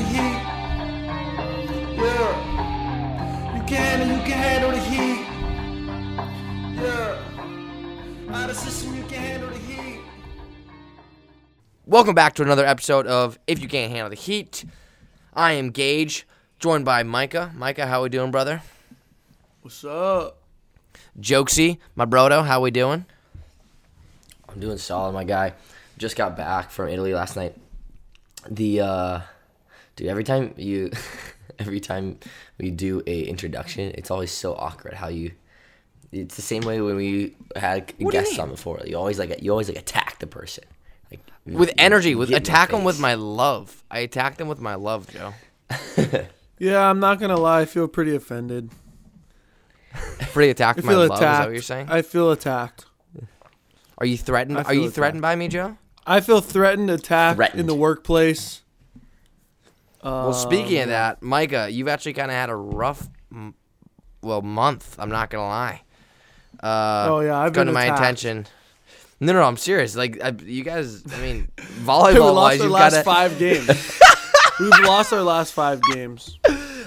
handle the heat. Yeah. You can handle the heat. Yeah. Out of system, you can handle the heat. Welcome back to another episode of If You Can't Handle the Heat. I am Gage, joined by Micah. Micah, how we doing, brother? What's up? Jokesy, my brodo, how we doing? I'm doing solid, my guy. Just got back from Italy last night. The dude, every time we do a introduction, it's always so awkward how you. It's the same way when we had guests on before. You always attack the person. Like, I attack them with my love, Joe. Yeah, I'm not gonna lie. I feel pretty offended. Pretty attacked my love. Is that what you're saying? I feel attacked. Are you threatened? Are you threatened by me, Joe? I feel threatened, attacked in the workplace. Well, speaking of that, Micah, you've actually kind of had a rough, month. I'm not gonna lie. Oh yeah, I've been attacked. My attention. No, I'm serious. Like you guys, I mean, volleyball-wise, you've got to. We've lost our last 5 games.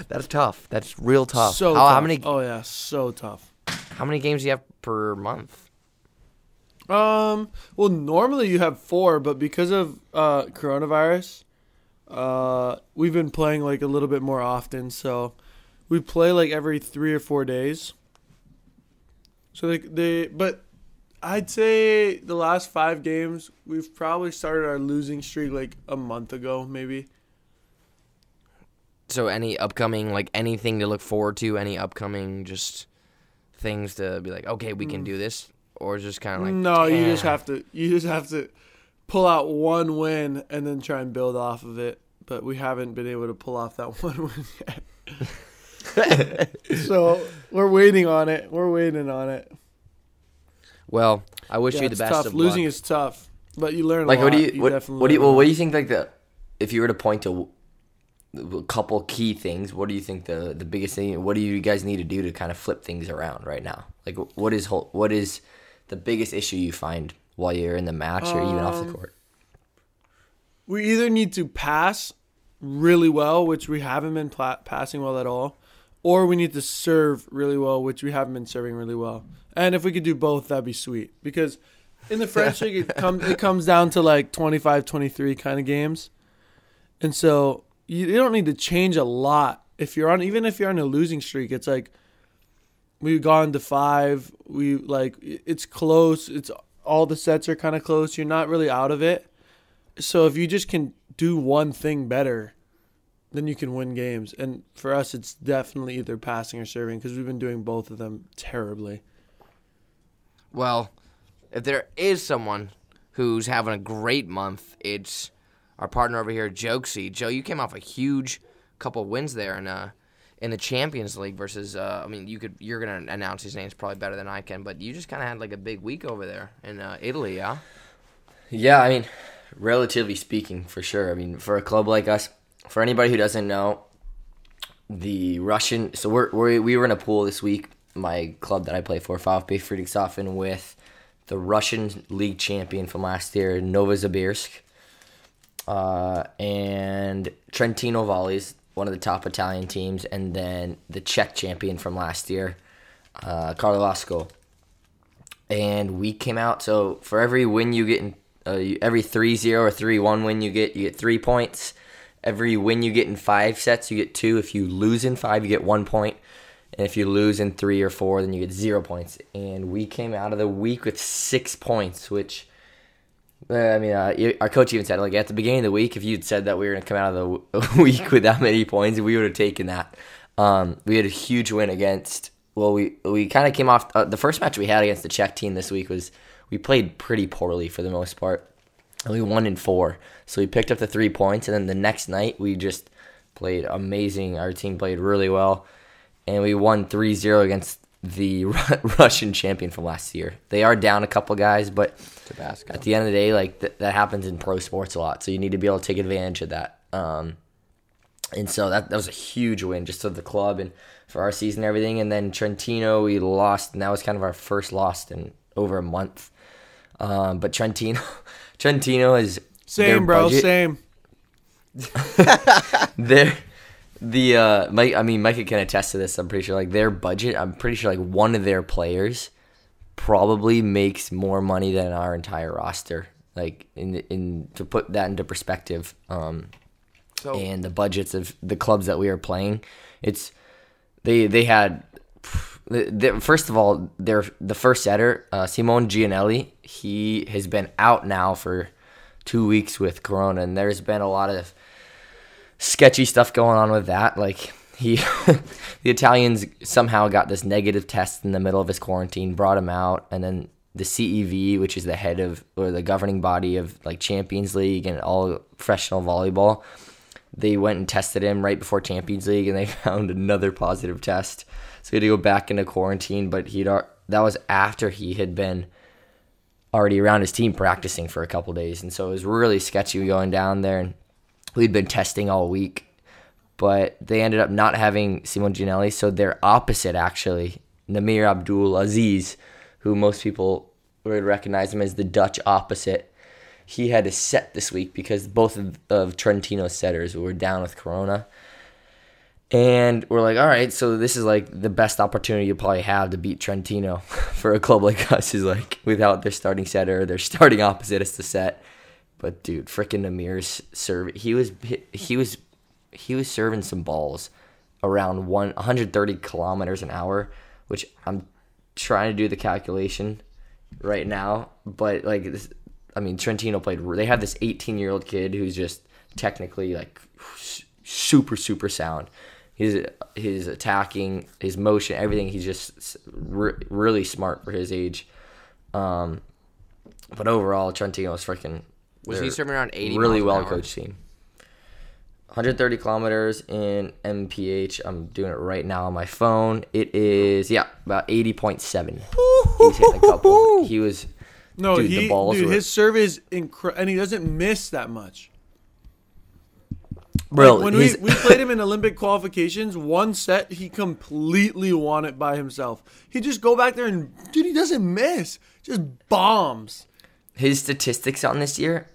That's tough. That's real tough. So tough. How many? Oh yeah, so tough. How many games do you have per month? Well, normally you have 4, but because of coronavirus, we've been playing like a little bit more often. So we play like every 3 or 4 days. So but I'd say the last 5 games we've probably started our losing streak like a month ago, maybe. So any upcoming anything to look forward to? Any upcoming just things to be like, okay, we can do this. Or just kind of like you just have to pull out one win and then try and build off of it. But we haven't been able to pull off that one win yet. So we're waiting on it. Well, I wish you the best tough. Of losing luck. Is tough, but you learn. Like, a lot. What do you think? Like if you were to point to a couple key things, what do you think the biggest thing? What do you guys need to do to kind of flip things around right now? Like what is the biggest issue you find while you're in the match or even off the court? We either need to pass really well, which we haven't been passing well at all, or we need to serve really well, which we haven't been serving really well. And if we could do both, that'd be sweet. Because in the French League, it comes down to like 25-23 kind of games. And so you don't need to change a lot. If you're on a losing streak, it's like we've gone to 5. We it's close. It's all the sets are kind of close. You're not really out of it. So if you just can do one thing better, then you can win games. And for us, it's definitely either passing or serving because we've been doing both of them terribly. Well, if there is someone who's having a great month, it's our partner over here, Jokesy. Joe, you came off a huge couple wins there in the Champions League versus, you're going to announce these names probably better than I can, but you just kind of had a big week over there in Italy, yeah? Yeah, I mean, relatively speaking, for sure. I mean, for a club like us, for anybody who doesn't know, the Russian, so we were in a pool this week, my club that I play for, VfB Friedrichshafen, with the Russian league champion from last year, Novosibirsk, and Trentino Volley's, one of the top Italian teams, and then the Czech champion from last year, Carlo Vasco. And we came out, so for every win you get, every 3-0 or 3-1 win you get 3 points. Every win you get in 5 sets, you get 2. If you lose in 5, you get 1 point. And if you lose in 3 or 4, then you get 0 points. And we came out of the week with 6 points, which... our coach even said, at the beginning of the week, if you'd said that we were going to come out of the week with that many points, we would have taken that. We had a huge win against, we kind of came off, the first match we had against the Czech team this week was, we played pretty poorly for the most part, and we won in 4. So we picked up the 3 points, and then the next night we just played amazing. Our team played really well, and we won 3-0 against the Russian champion from last year. They are down a couple guys, but at the end of the day, that happens in pro sports a lot, so you need to be able to take advantage of that. And so that was a huge win just for the club and for our season and everything. And then Trentino, we lost, and that was kind of our first loss in over a month. But Trentino is same, bro, budget. Same. Micah can attest to this. I'm pretty sure like their budget, I'm pretty sure like one of their players probably makes more money than our entire roster. Like in to put that into perspective, and the budgets of the clubs that we are playing, it's they had. First of all, the first setter, Simone Giannelli, he has been out now for 2 weeks with Corona, and there's been a lot of sketchy stuff going on with that. Like the Italians somehow got this negative test in the middle of his quarantine, brought him out, and then the CEV, which is the head of or the governing body of like Champions League and all professional volleyball, they went and tested him right before Champions League, and they found another positive test. So he had to go back into quarantine, but that was after he had been already around his team practicing for a couple of days. And so it was really sketchy going down there, and we'd been testing all week. But they ended up not having Simone Giannelli, so their opposite actually, Nimir Abdel-Aziz, who most people would recognize him as the Dutch opposite, he had a set this week because both of Trentino's setters were down with Corona. And we're like, all right, so this is like the best opportunity you probably have to beat Trentino for a club like us who's like without their starting setter, their starting opposite is the set. But dude, freaking Amir's serve, he was serving some balls around 130 kilometers an hour, which I'm trying to do the calculation right now, but like this, I mean, Trentino played. They have this 18-year-old kid who's just technically like super sound. His attacking, his motion, everything. He's just really smart for his age. But overall, Trentino was freaking. Was he serving around 80? Really well coached team. 130 kilometers in MPH. I'm doing it right now on my phone. It is about 80.7. He's hitting a couple. He was. No, dude, his serve is incredible, and he doesn't miss that much. Bro, like when we played him in Olympic qualifications, one set he completely won it by himself. He just go back there and dude, he doesn't miss, just bombs. His statistics on this year,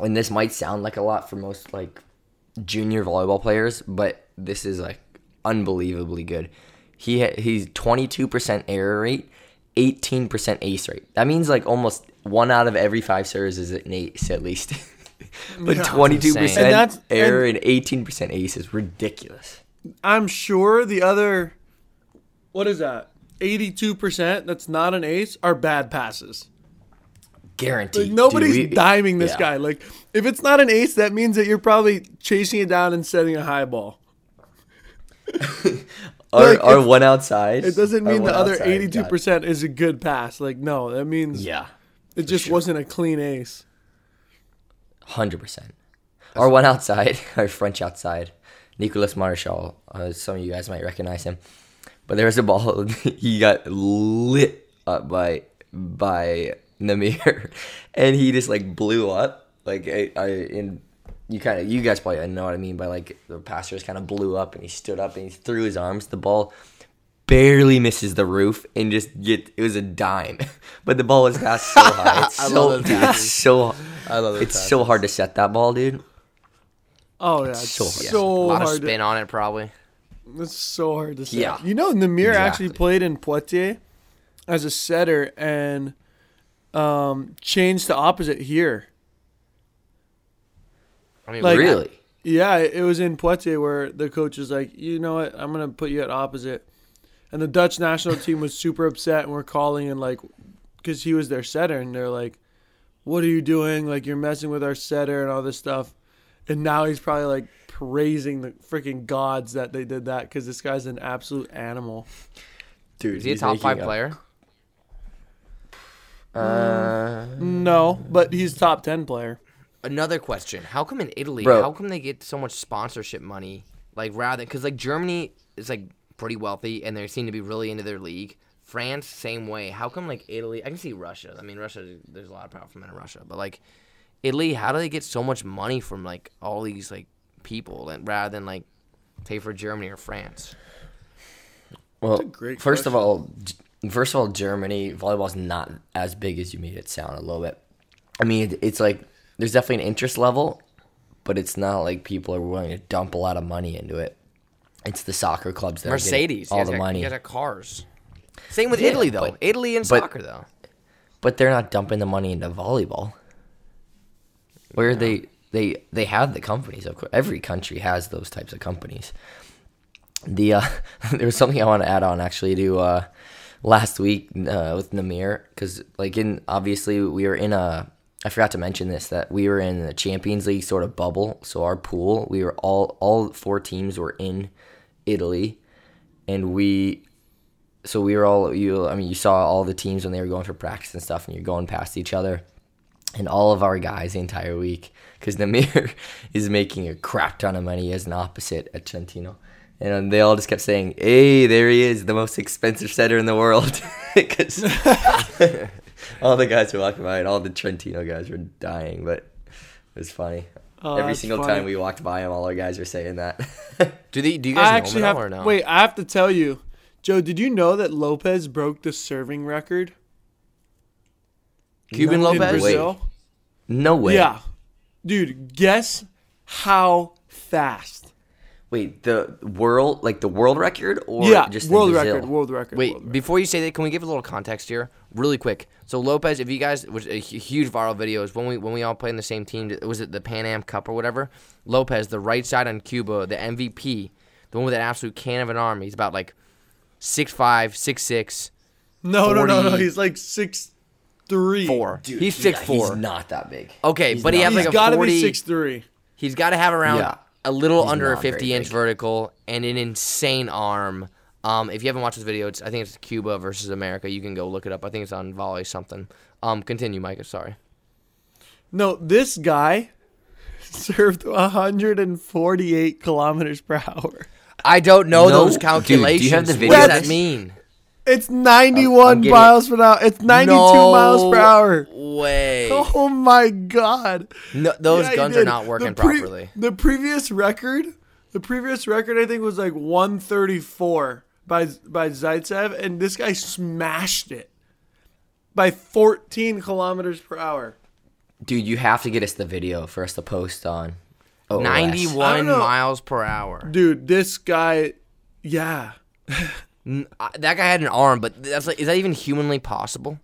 and this might sound like a lot for most like junior volleyball players, but this is like unbelievably good. He's 22% error rate. 18% ace rate. That means like almost one out of every five serves is an ace at least. But yeah, 22% error and 18% ace is ridiculous. I'm sure the other, 82% that's not an ace are bad passes. Guaranteed. Like nobody's diming this guy. Like if it's not an ace, that means that you're probably chasing it down and setting a high ball. Like our one outside. It doesn't mean the other 82% is a good pass. Like, no, that means it just wasn't a clean ace. 100%. Our one outside, our French outside, Nicolas Marchand, some of you guys might recognize him. But there was a ball. He got lit up by Nimir, and he just, like, blew up. Like, you guys probably know what I mean by like the passer just kind of blew up and he stood up and he threw his arms. The ball barely misses the roof and it was a dime, but the ball was passed so high. It's so hard to set that ball, dude. Oh yeah, it's so hard. A lot of spin on it probably. It's so hard to set. Yeah. You know, Nimir actually played in Poitiers as a setter and changed to opposite here. I mean, like, really? Yeah, it was in Poitiers where the coach was like, you know what, I'm going to put you at opposite. And the Dutch national team was super upset and were calling and like, because he was their setter. And they're like, what are you doing? Like, you're messing with our setter and all this stuff. And now he's probably like praising the freaking gods that they did that because this guy's an absolute animal. Dude, is he a top five player? No, but he's top 10 player. Another question: how come in Italy? Bro. How come they get so much sponsorship money? Like rather, because like Germany is like pretty wealthy and they seem to be really into their league. France, same way. How come like Italy? I can see Russia. I mean, Russia. There's a lot of power from in Russia, but like Italy, how do they get so much money from like all these like people, and rather than like pay for Germany or France? Well, first of all, Germany volleyball is not as big as you made it sound a little bit. I mean, it's like. There's definitely an interest level, but it's not like people are willing to dump a lot of money into it. It's the soccer clubs that Mercedes, are all the money. You got cars. Same with Italy, though. Italy and soccer, though. But they're not dumping the money into volleyball. Where they have the companies. Of course, every country has those types of companies. The there was something I want to add on actually to last week with Nimir, because obviously we were in a. I forgot to mention this, that we were in the Champions League sort of bubble. So our pool, we were all four teams were in Italy, and you saw all the teams when they were going for practice and stuff, and you're going past each other. And all of our guys the entire week, because Nimir is making a crap ton of money as an opposite at Trentino. And they all just kept saying, hey, there he is, the most expensive setter in the world. Because all the guys were walking by, and all the Trentino guys were dying, but it was funny. Every single time we walked by him, all our guys were saying that. Do you guys know him or no? Wait, I have to tell you. Joe, did you know that Lopez broke the serving record? Cuban Lopez? In Brazil? No way. Yeah. Dude, guess how fast. Wait, the world record or just world record? World record. Wait, before you say that, can we give a little context here? Really quick. So Lopez, if you guys, was a huge viral video is when we all played in the same team, was it the Pan Am Cup or whatever? Lopez, the right side on Cuba, the MVP, the one with an absolute can of an arm. He's about 6'5", 6'6". No. He's 6'3". 4. Dude, he's 6'4". He's not that big. Okay, he's but he has he's got to be 6'3". He's got to have around a little under a 50-inch vertical and an insane arm. If you haven't watched this video, I think it's Cuba versus America. You can go look it up. I think it's on Volley something. Continue, Micah. Sorry. No, this guy served 148 kilometers per hour. I don't know those calculations. Dude, do you have the video? What does that mean? It's 91 miles per hour. It's 92 miles per hour. Way. Oh my God. No, those guns are not working properly. The previous record I think was 134 by Zaitsev, and this guy smashed it by 14 kilometers per hour. Dude, you have to get us the video for us to post on. OS. 91 miles per hour. Dude, this guy, that guy had an arm, but that's is that even humanly possible?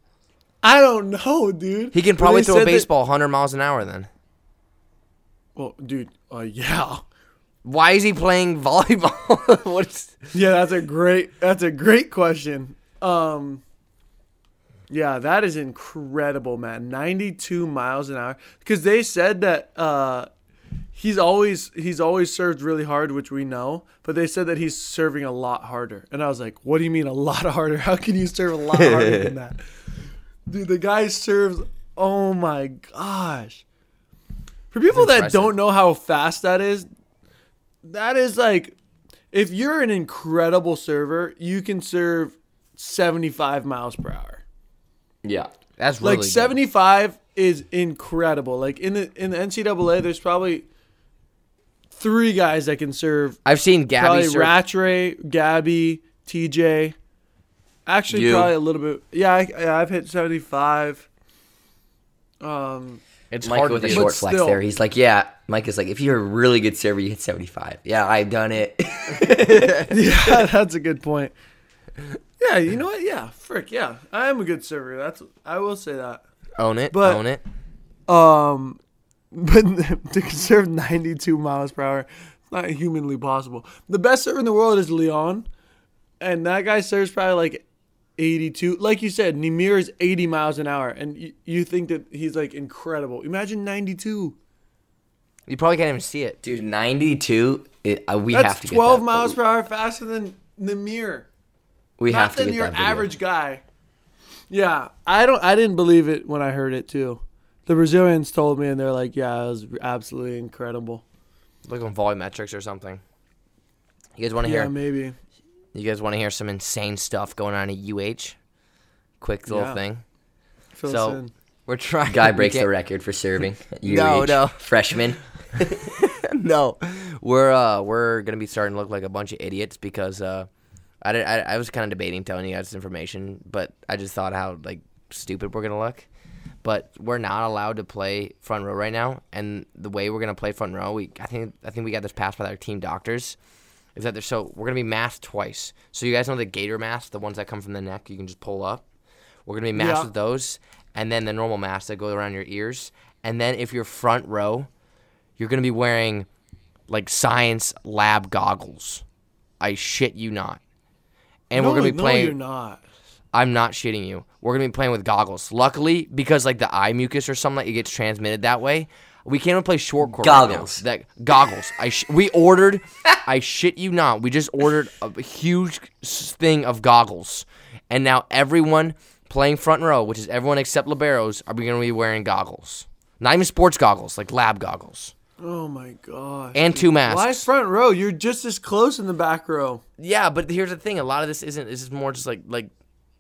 I don't know, dude. He can probably throw a baseball 100 miles an hour then. Well, dude, yeah. Why is he playing volleyball? That's a great question. Yeah, that is incredible, man. 92 miles an hour, because they said that he's always served really hard, which we know, but they said that he's serving a lot harder. And I was like, what do you mean a lot harder? How can you serve a lot harder than that? Dude, the guy serves, oh my gosh. For people that don't know how fast that is if you're an incredible server, you can serve 75 miles per hour. Yeah, that's really good. 75 is incredible. In the NCAA, there's probably three guys that can serve. I've seen Gabby serve. Rattray, Gabby, TJ. Actually, probably a little bit. Yeah, I've hit 75. It's Mike with a short flex there. He's Mike is if you're a really good server, you hit 75. Yeah, I've done it. Yeah, that's a good point. Yeah, you know what? Yeah, frick, yeah. I am a good server. I will say that. Own it. But to serve 92 miles per hour, it's not humanly possible. The best server in the world is Leon, and that guy serves probably 82. Like you said, Nimir is 80 miles an hour, and you think that he's incredible. Imagine 92. You probably can't even see it, dude. 92. That's 12 miles per hour faster than Nimir. We have to get that. Not than your average guy. Yeah, I didn't believe it when I heard it too. The Brazilians told me, and they're "Yeah, it was absolutely incredible." Look on Volumetrics or something. You guys want to hear? Yeah, maybe. You guys want to hear some insane stuff going on at UH? Quick little thing. So we're trying. Guy breaks the record for serving. No, freshman. No, we're gonna be starting to look like a bunch of idiots because. I was kind of debating telling you guys this information, but I just thought how stupid we're gonna look. but we're not allowed to play front row right now. And the way we're gonna play front row, I think we got this passed by our team doctors, is that we're gonna be masked twice. So you guys know the gator masks, the ones that come from the neck, you can just pull up. We're gonna be masked with those, and then the normal masks that go around your ears. And then if you're front row, you're gonna be wearing like science lab goggles. I shit you not. And we're gonna be playing. No, you're not. I'm not shitting you. We're gonna be playing with goggles. Luckily, because like the eye mucus or something, it gets transmitted that way. We can't even play short court. Goggles. Right now. Goggles. We ordered. I shit you not. We just ordered a huge thing of goggles, and now everyone playing front row, which is everyone except liberos, are gonna be wearing goggles. Not even sports goggles, like lab goggles. Oh my gosh. And two masks. Why front row? You're just as close in the back row. Yeah, but here's the thing. A lot of this isn't. This is more just like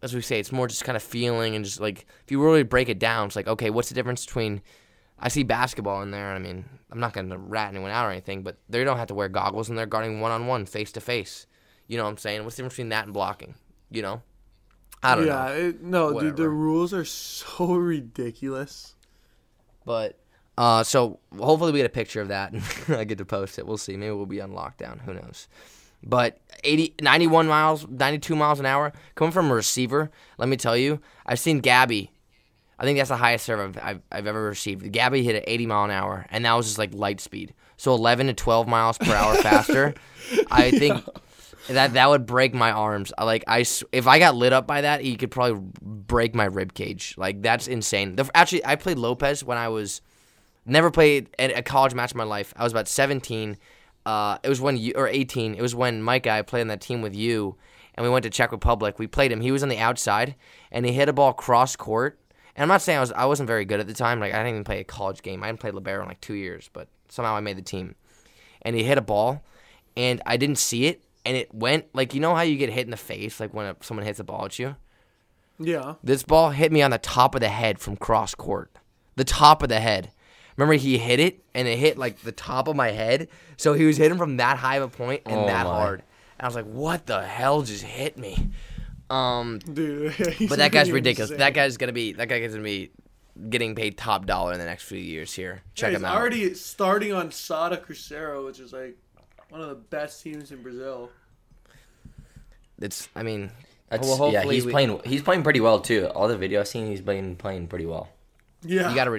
as we say, it's more just kind of feeling and just like if you really break it down, it's like, okay, what's the difference between I see basketball in there, and I mean, I'm not going to rat anyone out or anything, but they don't have to wear goggles and they're guarding one-on-one, face-to-face. You know what I'm saying? What's the difference between that and blocking? You know? I don't know. Dude, the rules are so ridiculous. But... so hopefully we get a picture of that and I get to post it. We'll see. Maybe we'll be on lockdown. Who knows? But 92 miles an hour, coming from a receiver, let me tell you, I've seen Gabby. I think that's the highest serve I've ever received. Gabby hit at 80 mile an hour, and that was just like light speed. So 11 to 12 miles per hour faster. I think that would break my arms. If I got lit up by that, you could probably break my rib cage. Like, that's insane. Actually, I played Lopez when I was... Never played a college match in my life. I was about 17. It was when you, or 18. It was when Mike and I played on that team with you, and we went to Czech Republic. We played him. He was on the outside, and he hit a ball cross court. And I'm not saying I wasn't very good at the time. Like, I didn't even play a college game. I hadn't played libero in like 2 years, but somehow I made the team. And he hit a ball, and I didn't see it, and it went like, you know how you get hit in the face, like when someone hits a ball at you. Yeah. This ball hit me on the top of the head from cross court. The top of the head. Remember, he hit it, and it hit, like, the top of my head. So he was hitting from that high of a point and hard. And I was like, what the hell just hit me? Dude, but that guy's ridiculous. Insane. That guy's going to be getting paid top dollar in the next few years here. Check him out. He's already starting on Sada Cruzeiro, which is, like, one of the best teams in Brazil. He's playing pretty well, too. All the video I've seen, he's been playing pretty well. Yeah. You got to...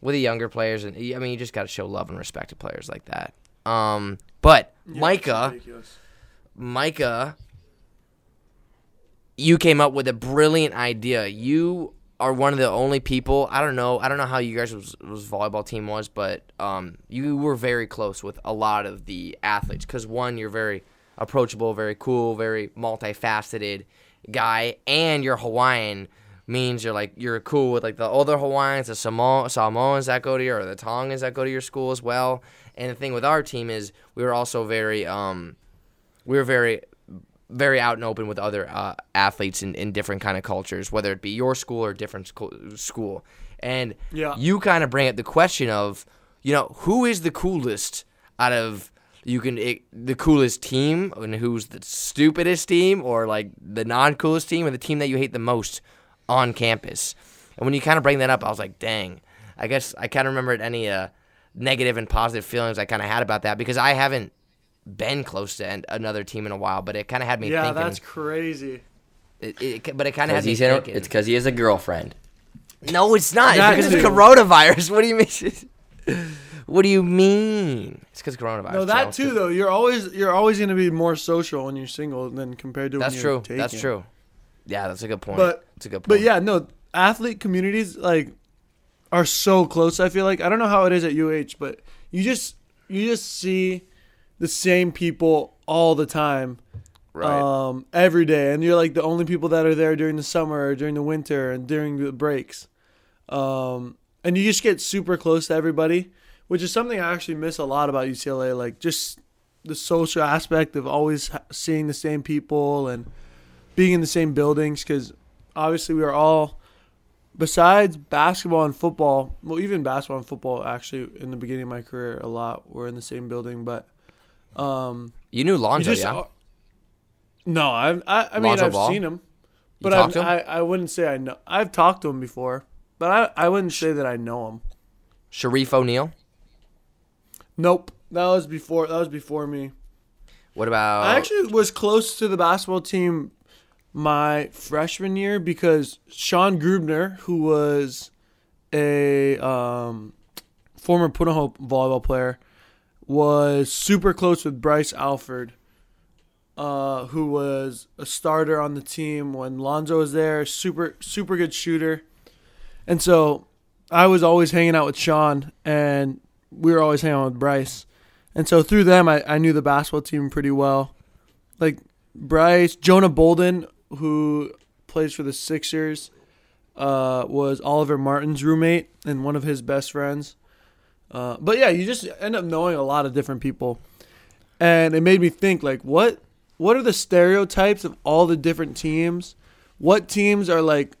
with the younger players, and I mean, you just got to show love and respect to players like that. But yeah, Micah, you came up with a brilliant idea. You are one of the only people. I don't know how you guys was volleyball team was, but you were very close with a lot of the athletes because one, you're very approachable, very cool, very multifaceted guy, and you're Hawaiian. Means you're cool with like the other Hawaiians, the Samoans that go to your, or the Tongans that go to your school as well. And the thing with our team is we were also very very out and open with other athletes in different kind of cultures, whether it be your school or different school. And you kind of bring up the question of, you know, who is the coolest out of the coolest team, and who's the stupidest team, or like the non coolest team, or the team that you hate the most on campus. And when you kind of bring that up, I was like, dang, I guess I kind of remembered any negative and positive feelings I kind of had about that, because I haven't been close to another team in a while, but it kind of had me thinking. Yeah, that's crazy. But it kind of had me thinking. It's because he has a girlfriend. No, it's not. It's because it's coronavirus. What do you mean? What do you mean? It's because coronavirus. No, that too, though. You're always going to be more social when you're single than compared to when you're taken. That's true. Yeah, that's a good point. But yeah, no, athlete communities like are so close. I feel like, I don't know how it is at UH, but you just see the same people all the time, right? Every day, and you're like the only people that are there during the summer, or during the winter, and during the breaks, and you just get super close to everybody, which is something I actually miss a lot about UCLA. Like just the social aspect of always seeing the same people and being in the same buildings, because obviously we are all, besides basketball and football, well, even basketball and football, actually, in the beginning of my career, a lot were in the same building. But you knew Lonzo, no, I mean, Lonzo Ball? I've seen him, but I wouldn't say I know. I've talked to him before, But I wouldn't say that I know him. Sharif O'Neal? Nope. That was before me. What about... I actually was close to the basketball team my freshman year because Sean Grubner, who was a former Punahou volleyball player, was super close with Bryce Alford, who was a starter on the team when Lonzo was there, super good shooter. And so I was always hanging out with Sean, and we were always hanging out with Bryce. And so through them, I knew the basketball team pretty well. Like Bryce, Jonah Bolden, who plays for the Sixers, was Oliver Martin's roommate and one of his best friends. But yeah, you just end up knowing a lot of different people. And it made me think, like, what are the stereotypes of all the different teams? What teams are like,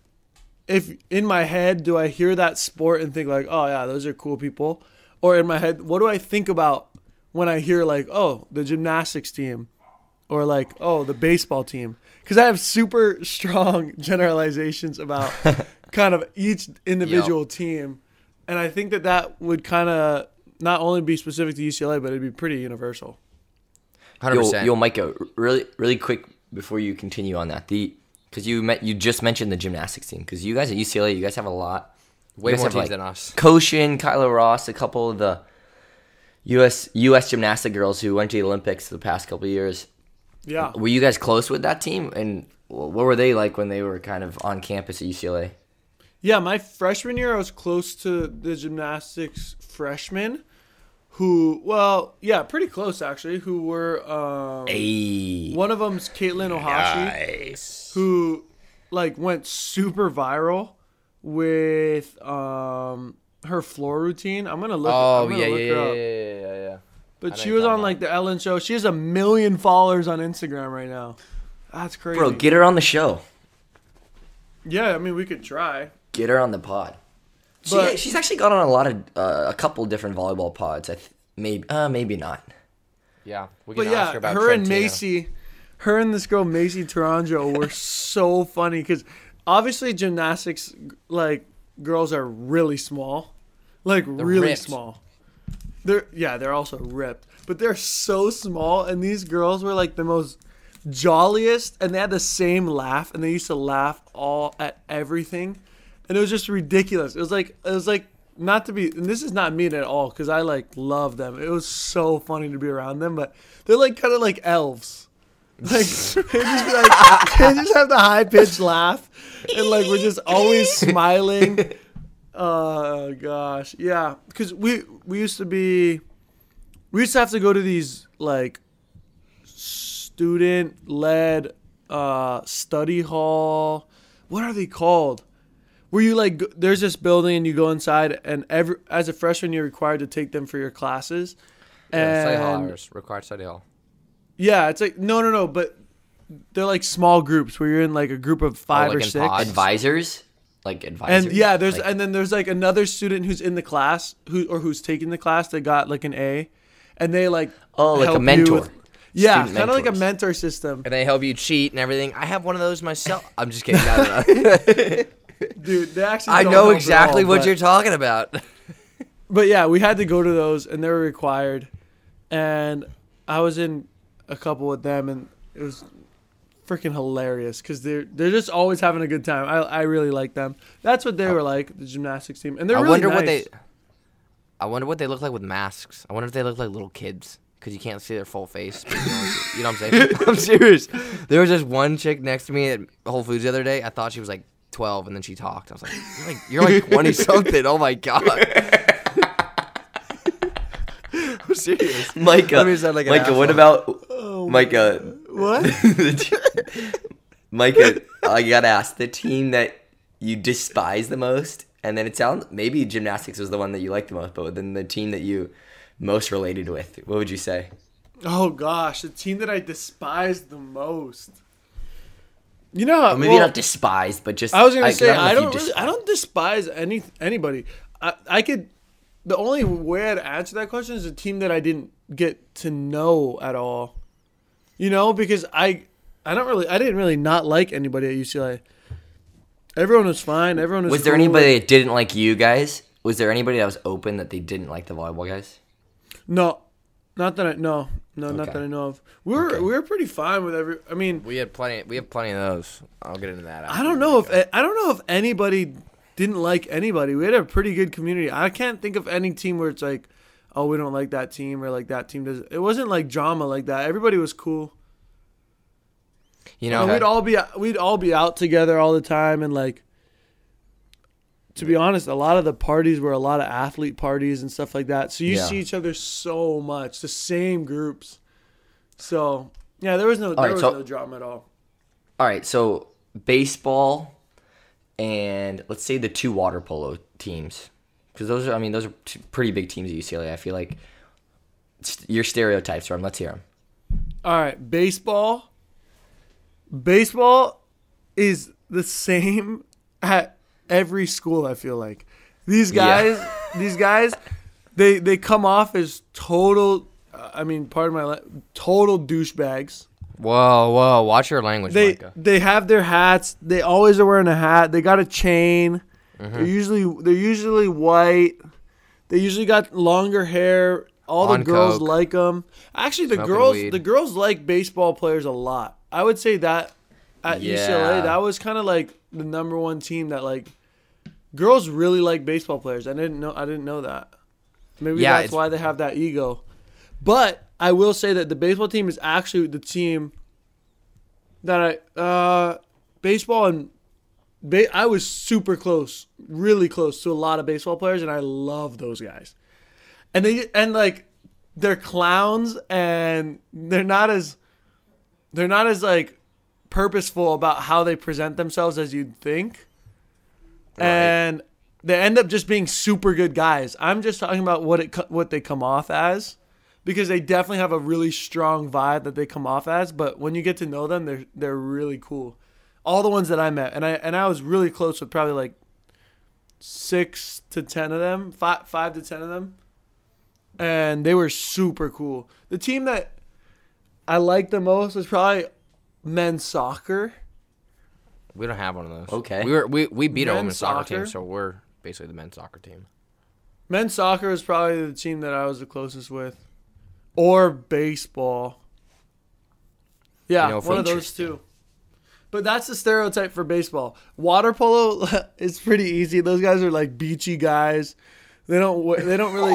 if in my head, do I hear that sport and think like, oh yeah, those are cool people? Or in my head, what do I think about when I hear like, oh, the gymnastics team, or like, oh, the baseball team? Because I have super strong generalizations about kind of each individual team. And I think that that would kind of not only be specific to UCLA, but it'd be pretty universal. 100%. Yo, Micah, really quick before you continue on that, because you just mentioned the gymnastics team. Because you guys at UCLA, you guys have a lot. Way more teams like than us. Koshin, Kyla Ross, a couple of the U.S. gymnastic girls who went to the Olympics the past couple of years. Yeah. Were you guys close with that team? And what were they like when they were kind of on campus at UCLA? Yeah, my freshman year, I was close to the gymnastics freshmen pretty close actually, who were one of them's Caitlin Ohashi, nice, who like went super viral with her floor routine. I'm going to look her up. Yeah. But she was on like the Ellen show. She has 1 million followers on Instagram right now. That's crazy. Bro, get her on the show. Yeah, I mean, we could try. Get her on the pod. But she's actually got on a lot of a couple different volleyball pods. Maybe not. Yeah, we can ask her about her Trentino. And Macy, her and this girl Macy Taranjo were so funny because obviously gymnastics like girls are really small, like they're really ripped. Small. They're also ripped, but they're so small. And these girls were like the most jolliest, and they had the same laugh, and they used to laugh all at everything. And it was just ridiculous. It was like not to be, and this is not mean at all because I like love them. It was so funny to be around them, but they're like kind of like elves. Like they just have the high pitched laugh, and like we're just always smiling. Oh gosh, yeah. Because we used to have to go to these like student led study hall. What are they called? Where you like, there's this building and you go inside, and as a freshman you're required to take them for your classes. Yeah, study hall hours, required study hall. Yeah, it's like no, but they're like small groups where you're in like a group of five or six advisors, like advisors. And yeah, there's like, and then there's like another student who's in the class who's taking the class that got like an A, and they like like a mentor. Yeah, kind of like a mentor system. And they help you cheat and everything. I have one of those myself. I'm just kidding. I dude, they actually I know exactly all, what you're talking about. But yeah, we had to go to those, and they were required. And I was in a couple with them, and it was freaking hilarious because they're just always having a good time. I really like them. That's what they were like, the gymnastics team, and they're really nice. I wonder what they look like with masks. I wonder if they look like little kids because you can't see their full face. You know what I'm saying? I'm serious. There was this one chick next to me at Whole Foods the other day. I thought she was like 12, and then she talked. I was like, you're like 20 something. Oh my god. I'm serious. Micah, what about Micah? What? Micah, I gotta ask, the team that you despise the most, and then it sounds maybe gymnastics was the one that you liked the most, but then the team that you most related with, what would you say? Oh gosh, the team that I despised the most. You know, not despised, but just. I was gonna say I don't despise anybody. I could. The only way I'd answer that question is a team that I didn't get to know at all. You know, because I didn't really not like anybody at UCLA. Everyone was fine. Everyone was. Was there anybody that didn't like you guys? Was there anybody that was open that they didn't like the volleyball guys? No, not that I no no okay. not that I know of. We were pretty fine with every. I mean, we had plenty of those. I'll get into that. I don't know if anybody didn't like anybody. We had a pretty good community. I can't think of any team where it's like, oh, we don't like that team or like that team does. It wasn't like drama like that. Everybody was cool. You know, we'd all be out together all the time, and like, to be honest, a lot of the parties were a lot of athlete parties and stuff like that. So you see each other so much, the same groups. So yeah, there was no drama at all. All right, so baseball and let's say the two water polo teams, because those are two pretty big teams at UCLA. I feel like your stereotypes are. Let's hear them. All right, baseball. Baseball is the same at every school, I feel like. These guys, they come off as total, total douchebags. Whoa, watch your language, Micah. They have their hats. They always are wearing a hat. They got a chain. Mm-hmm. They're usually white. They usually got longer hair. All the girls like them. Actually, the girls like baseball players a lot. I would say that at UCLA, that was kind of like the number one team that like girls really like baseball players. I didn't know that. Maybe that's why they have that ego. But I will say that the baseball team is actually the team that I was super close, really close to a lot of baseball players, and I love those guys. And they're clowns, and they're not as like purposeful about how they present themselves as you'd think. Right. And they end up just being super good guys. I'm just talking about what they come off as, because they definitely have a really strong vibe that they come off as, but when you get to know them, they're really cool. All the ones that I met, and I was really close with probably like 6 to 10 of them, 5 to 10 of them. And they were super cool. The team that I liked the most was probably men's soccer. We don't have one of those. Okay. We beat our women's soccer team, so we're basically the men's soccer team. Men's soccer is probably the team that I was the closest with. Or baseball. Yeah, one of those two. But that's the stereotype for baseball. Water polo is pretty easy. Those guys are like beachy guys. They don't really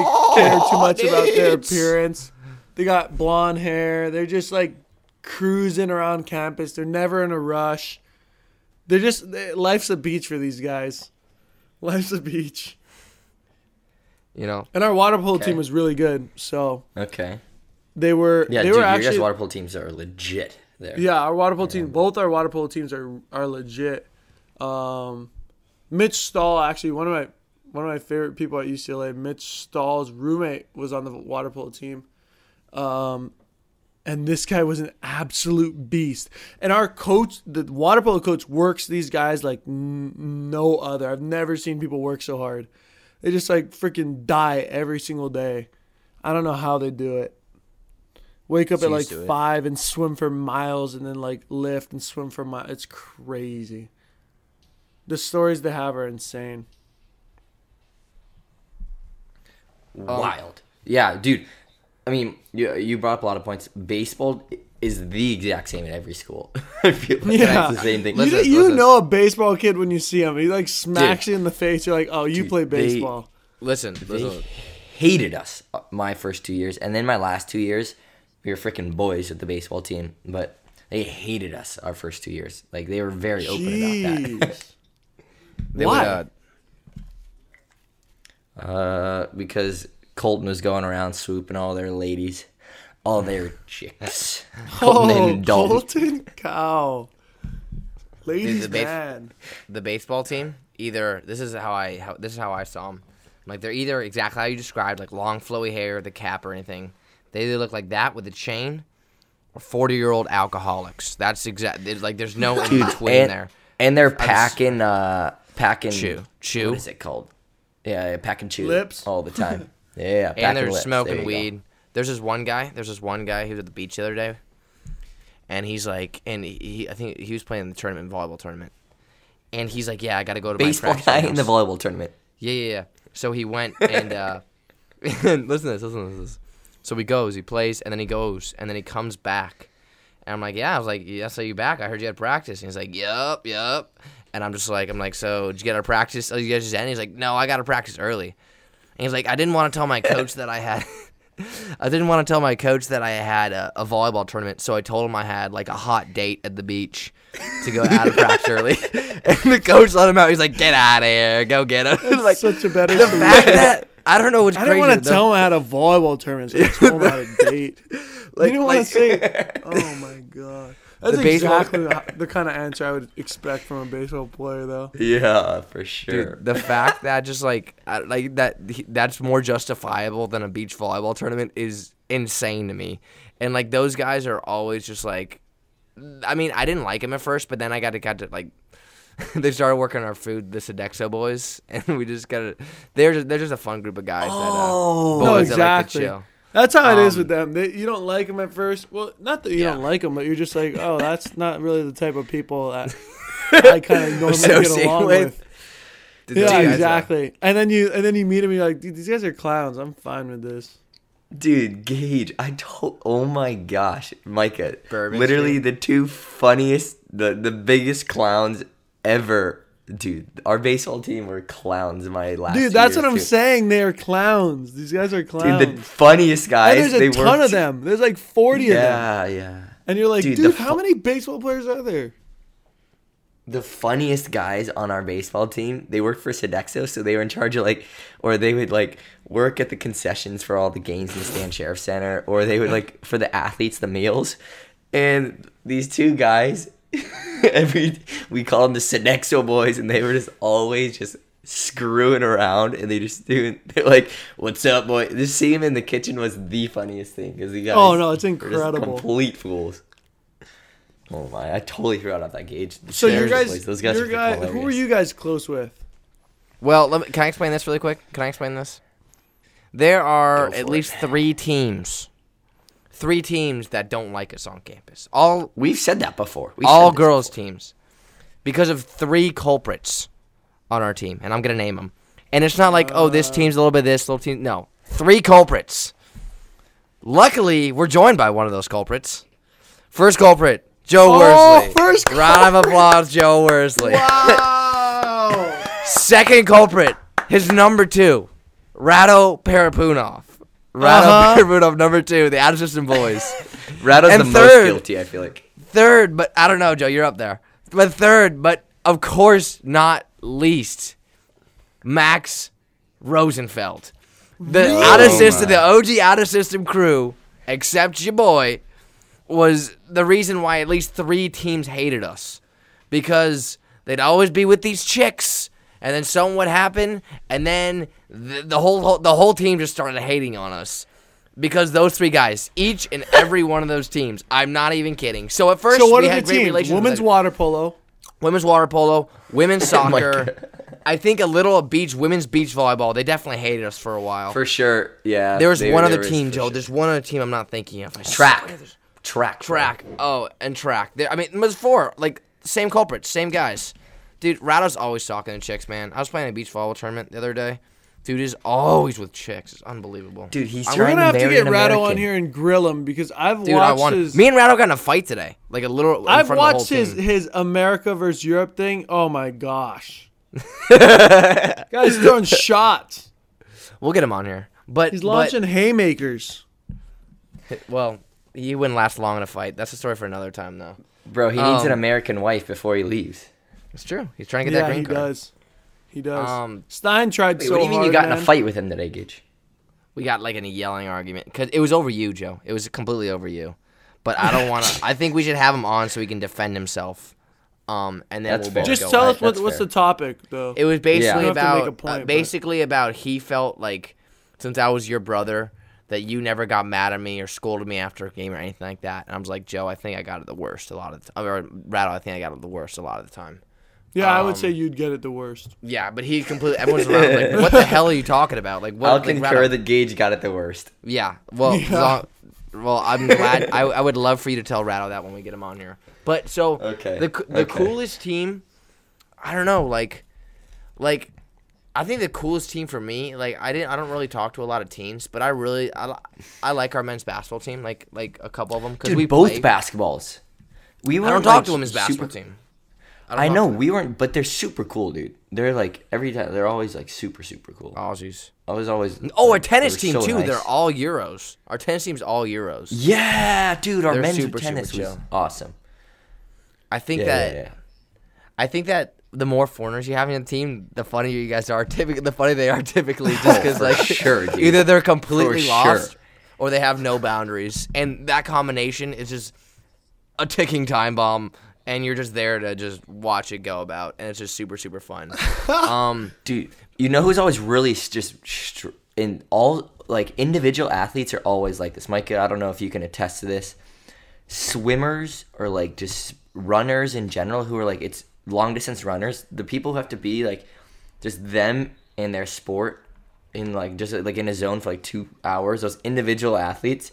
care too much about their appearance. They got blonde hair. They're just like cruising around campus. They're never in a rush. Life's a beach for these guys. Life's a beach. And our water polo team was really good. So they were actually your guys' water polo teams are legit there. Yeah, our water polo team. Both our water polo teams are legit. Mitch Stahl, actually, one of my favorite people at UCLA, Mitch Stahl's roommate, was on the water polo team. And this guy was an absolute beast. And our coach, the water polo coach, works these guys like no other. I've never seen people work so hard. They just like freaking die every single day. I don't know how they do it. Wake up at like 5 and swim for miles, and then like lift and swim for miles. It's crazy. The stories they have are insane. Wild. Yeah, dude. I mean, you brought up a lot of points. Baseball is the exact same at every school. I feel like that's the same thing. Listen. Know a baseball kid when you see him. He like smacks you in the face. You're like, oh, you play baseball. They hated us my first 2 years. And then my last 2 years, we were freaking boys with the baseball team. But they hated us our first 2 years. Like, they were very open about that. Why? Because Colton was going around swooping all their ladies, all their chicks. Colton Cow. Ladies, man. The baseball team, either this is how I saw them. Like, they're either exactly how you described, like long flowy hair, the cap or anything. They either look like that with a chain, or 40-year-old alcoholics. That's like there's no in between there. And they're packing chew. What is it called? Yeah, pack and chew lips all the time. Yeah, pack and they're lips. Smoking there weed. Go. There's this one guy who was at the beach the other day, and he's like, I think he was playing the volleyball tournament, And he's like, yeah, I got to go to baseball my baseball guy in the volleyball tournament. Yeah. So he went and listen to this. So he goes, he plays, and then he goes, and then he comes back. And I'm like, yeah. I was like, yeah, I saw you back. I heard you had practice. And he's like, yup. And I'm just like, so did you get out of practice? Oh, you guys just ended? He's like, no, I got to practice early. And he's like, I didn't want to tell my coach that I had a volleyball tournament, so I told him I had, like, a hot date at the beach to go out of practice early. And the coach let him out. He's like, get out of here. Go get him. Like, such a better the fact that I don't know what's crazy. I didn't want to tell him I had a volleyball tournament, so I told him I had a date. Like, you don't want to say, oh, my God. That's exactly the kind of answer I would expect from a baseball player, though. Yeah, for sure. Dude, the fact that just like that's more justifiable than a beach volleyball tournament is insane to me. And like those guys are always just like, I mean, I didn't like them at first, but then I got to like, they started working our food, the Sodexo boys, and we just got to. They're just a fun group of guys. Oh, no, exactly. That like to chill. That's how it is with them. You don't like them at first. Well, not that you don't like them, but you're just like, oh, that's not really the type of people that I kind of normally get along with. Yeah, exactly. And then you meet them, and you're like, dude, these guys are clowns. I'm fine with this. Dude, Gage, oh my gosh, Micah, Bourbon literally Street. The two funniest, the biggest clowns ever. Dude, our baseball team were clowns in my last year. Dude, that's what I'm saying. They are clowns. These guys are clowns. Dude, the funniest guys. And there's a ton of them. There's like 40 of them. Yeah. And you're like, dude, how many baseball players are there? The funniest guys on our baseball team, they worked for Sodexo, so they were in charge of they would work at the concessions for all the games in the Stan Sheriff Center, or they would for the athletes, the meals. And these two guys... we call them the Sodexo boys, and they were just always just screwing around, and they're like, "What's up, boy?" Just seeing him in the kitchen was the funniest thing because he got. Oh no, it's incredible! Just complete fools. Oh my! I totally forgot about that, Gage. So you guys, those guys, who were you guys close with? Well, can I explain this really quick? There are at least three teams that don't like us on campus. We've said that before. All girls teams, because of three culprits on our team, and I'm gonna name them. And it's not like, oh, this team's a little bit this little team. No, three culprits. Luckily, we're joined by one of those culprits. First culprit, Joe Worsley. Round of applause, Joe Worsley. Wow. Second culprit, his number two, Rado Parapunov. Rado Parapunov, number two, the out-of-system boys. Rado's and the third, most guilty, I feel like. Third, but I don't know, Joe, you're up there. But third, but of course not least, Max Rosenfeld. The out-of-system, the OG out-of-system crew, except your boy, was the reason why at least three teams hated us. Because they'd always be with these chicks. And then something would happen, and then the whole team just started hating on us because those three guys, each and every one of those teams. I'm not even kidding. So at first, we had great relations. Women's water polo, women's soccer. I think a little women's beach volleyball. They definitely hated us for a while. For sure, yeah. There was one other team, Joe. There's one other team I'm not thinking of. Track. Oh, and track. There, I mean, it was four. Like same culprits, same guys. Dude, Rado's always talking to chicks, man. I was playing a beach volleyball tournament the other day. Dude is always with chicks. It's unbelievable. Dude, he's trying to marry an American. We're going to have to get Rado on here and grill him because I've watched his... Me and Rado got in a fight today. Like a little... I've watched his America versus Europe thing. Oh, my gosh. Guys, throwing shots. We'll get him on here. But he's launching haymakers. Well, he wouldn't last long in a fight. That's a story for another time, though. Bro, he needs an American wife before he leaves. It's true. He's trying to get that green card. Yeah, he does. Stein tried so hard, what do you mean you got in a fight with him today, Gage? We got in a yelling argument. Because it was over you, Joe. It was completely over you. But I don't want to. I think we should have him on so he can defend himself. And then we'll just tell us what's the topic, though. It was basically about he felt like since I was your brother that you never got mad at me or scolded me after a game or anything like that. And I was like, Joe, I think I got it the worst a lot of the time. Or Rado, I think I got it the worst a lot of the time. Yeah, I would say you'd get it the worst. Yeah, but he completely... Everyone's around like, what the hell are you talking about? Like, what, I'll concur that Gage got it the worst. Yeah. Well, I'm glad... I would love for you to tell Rado that when we get him on here. But so, the coolest team I don't know, like I think the coolest team for me, I don't really talk to a lot of teams, but I like our men's basketball team, like a couple of them, because we both play basketballs. We weren't. I don't talk to them as basketball team. I know we weren't, but they're super cool, dude. They're like every time they're always like super cool. Aussies. Our tennis team so too. Nice. They're all Euros. Our tennis team's all Euros. Yeah, dude. Our men's tennis was awesome. I think that the more foreigners you have in the team, the funnier you guys are. The funnier they are typically, just because dude. Either they're completely lost or they have no boundaries, and that combination is just a ticking time bomb. And you're just there to just watch it go about, and it's just super fun. Dude, you know who's always really just in all individual athletes are always like this. Mike, I don't know if you can attest to this. Swimmers or just runners in general who are it's long distance runners. The people who have to be just them and their sport in just in a zone for 2 hours. Those individual athletes,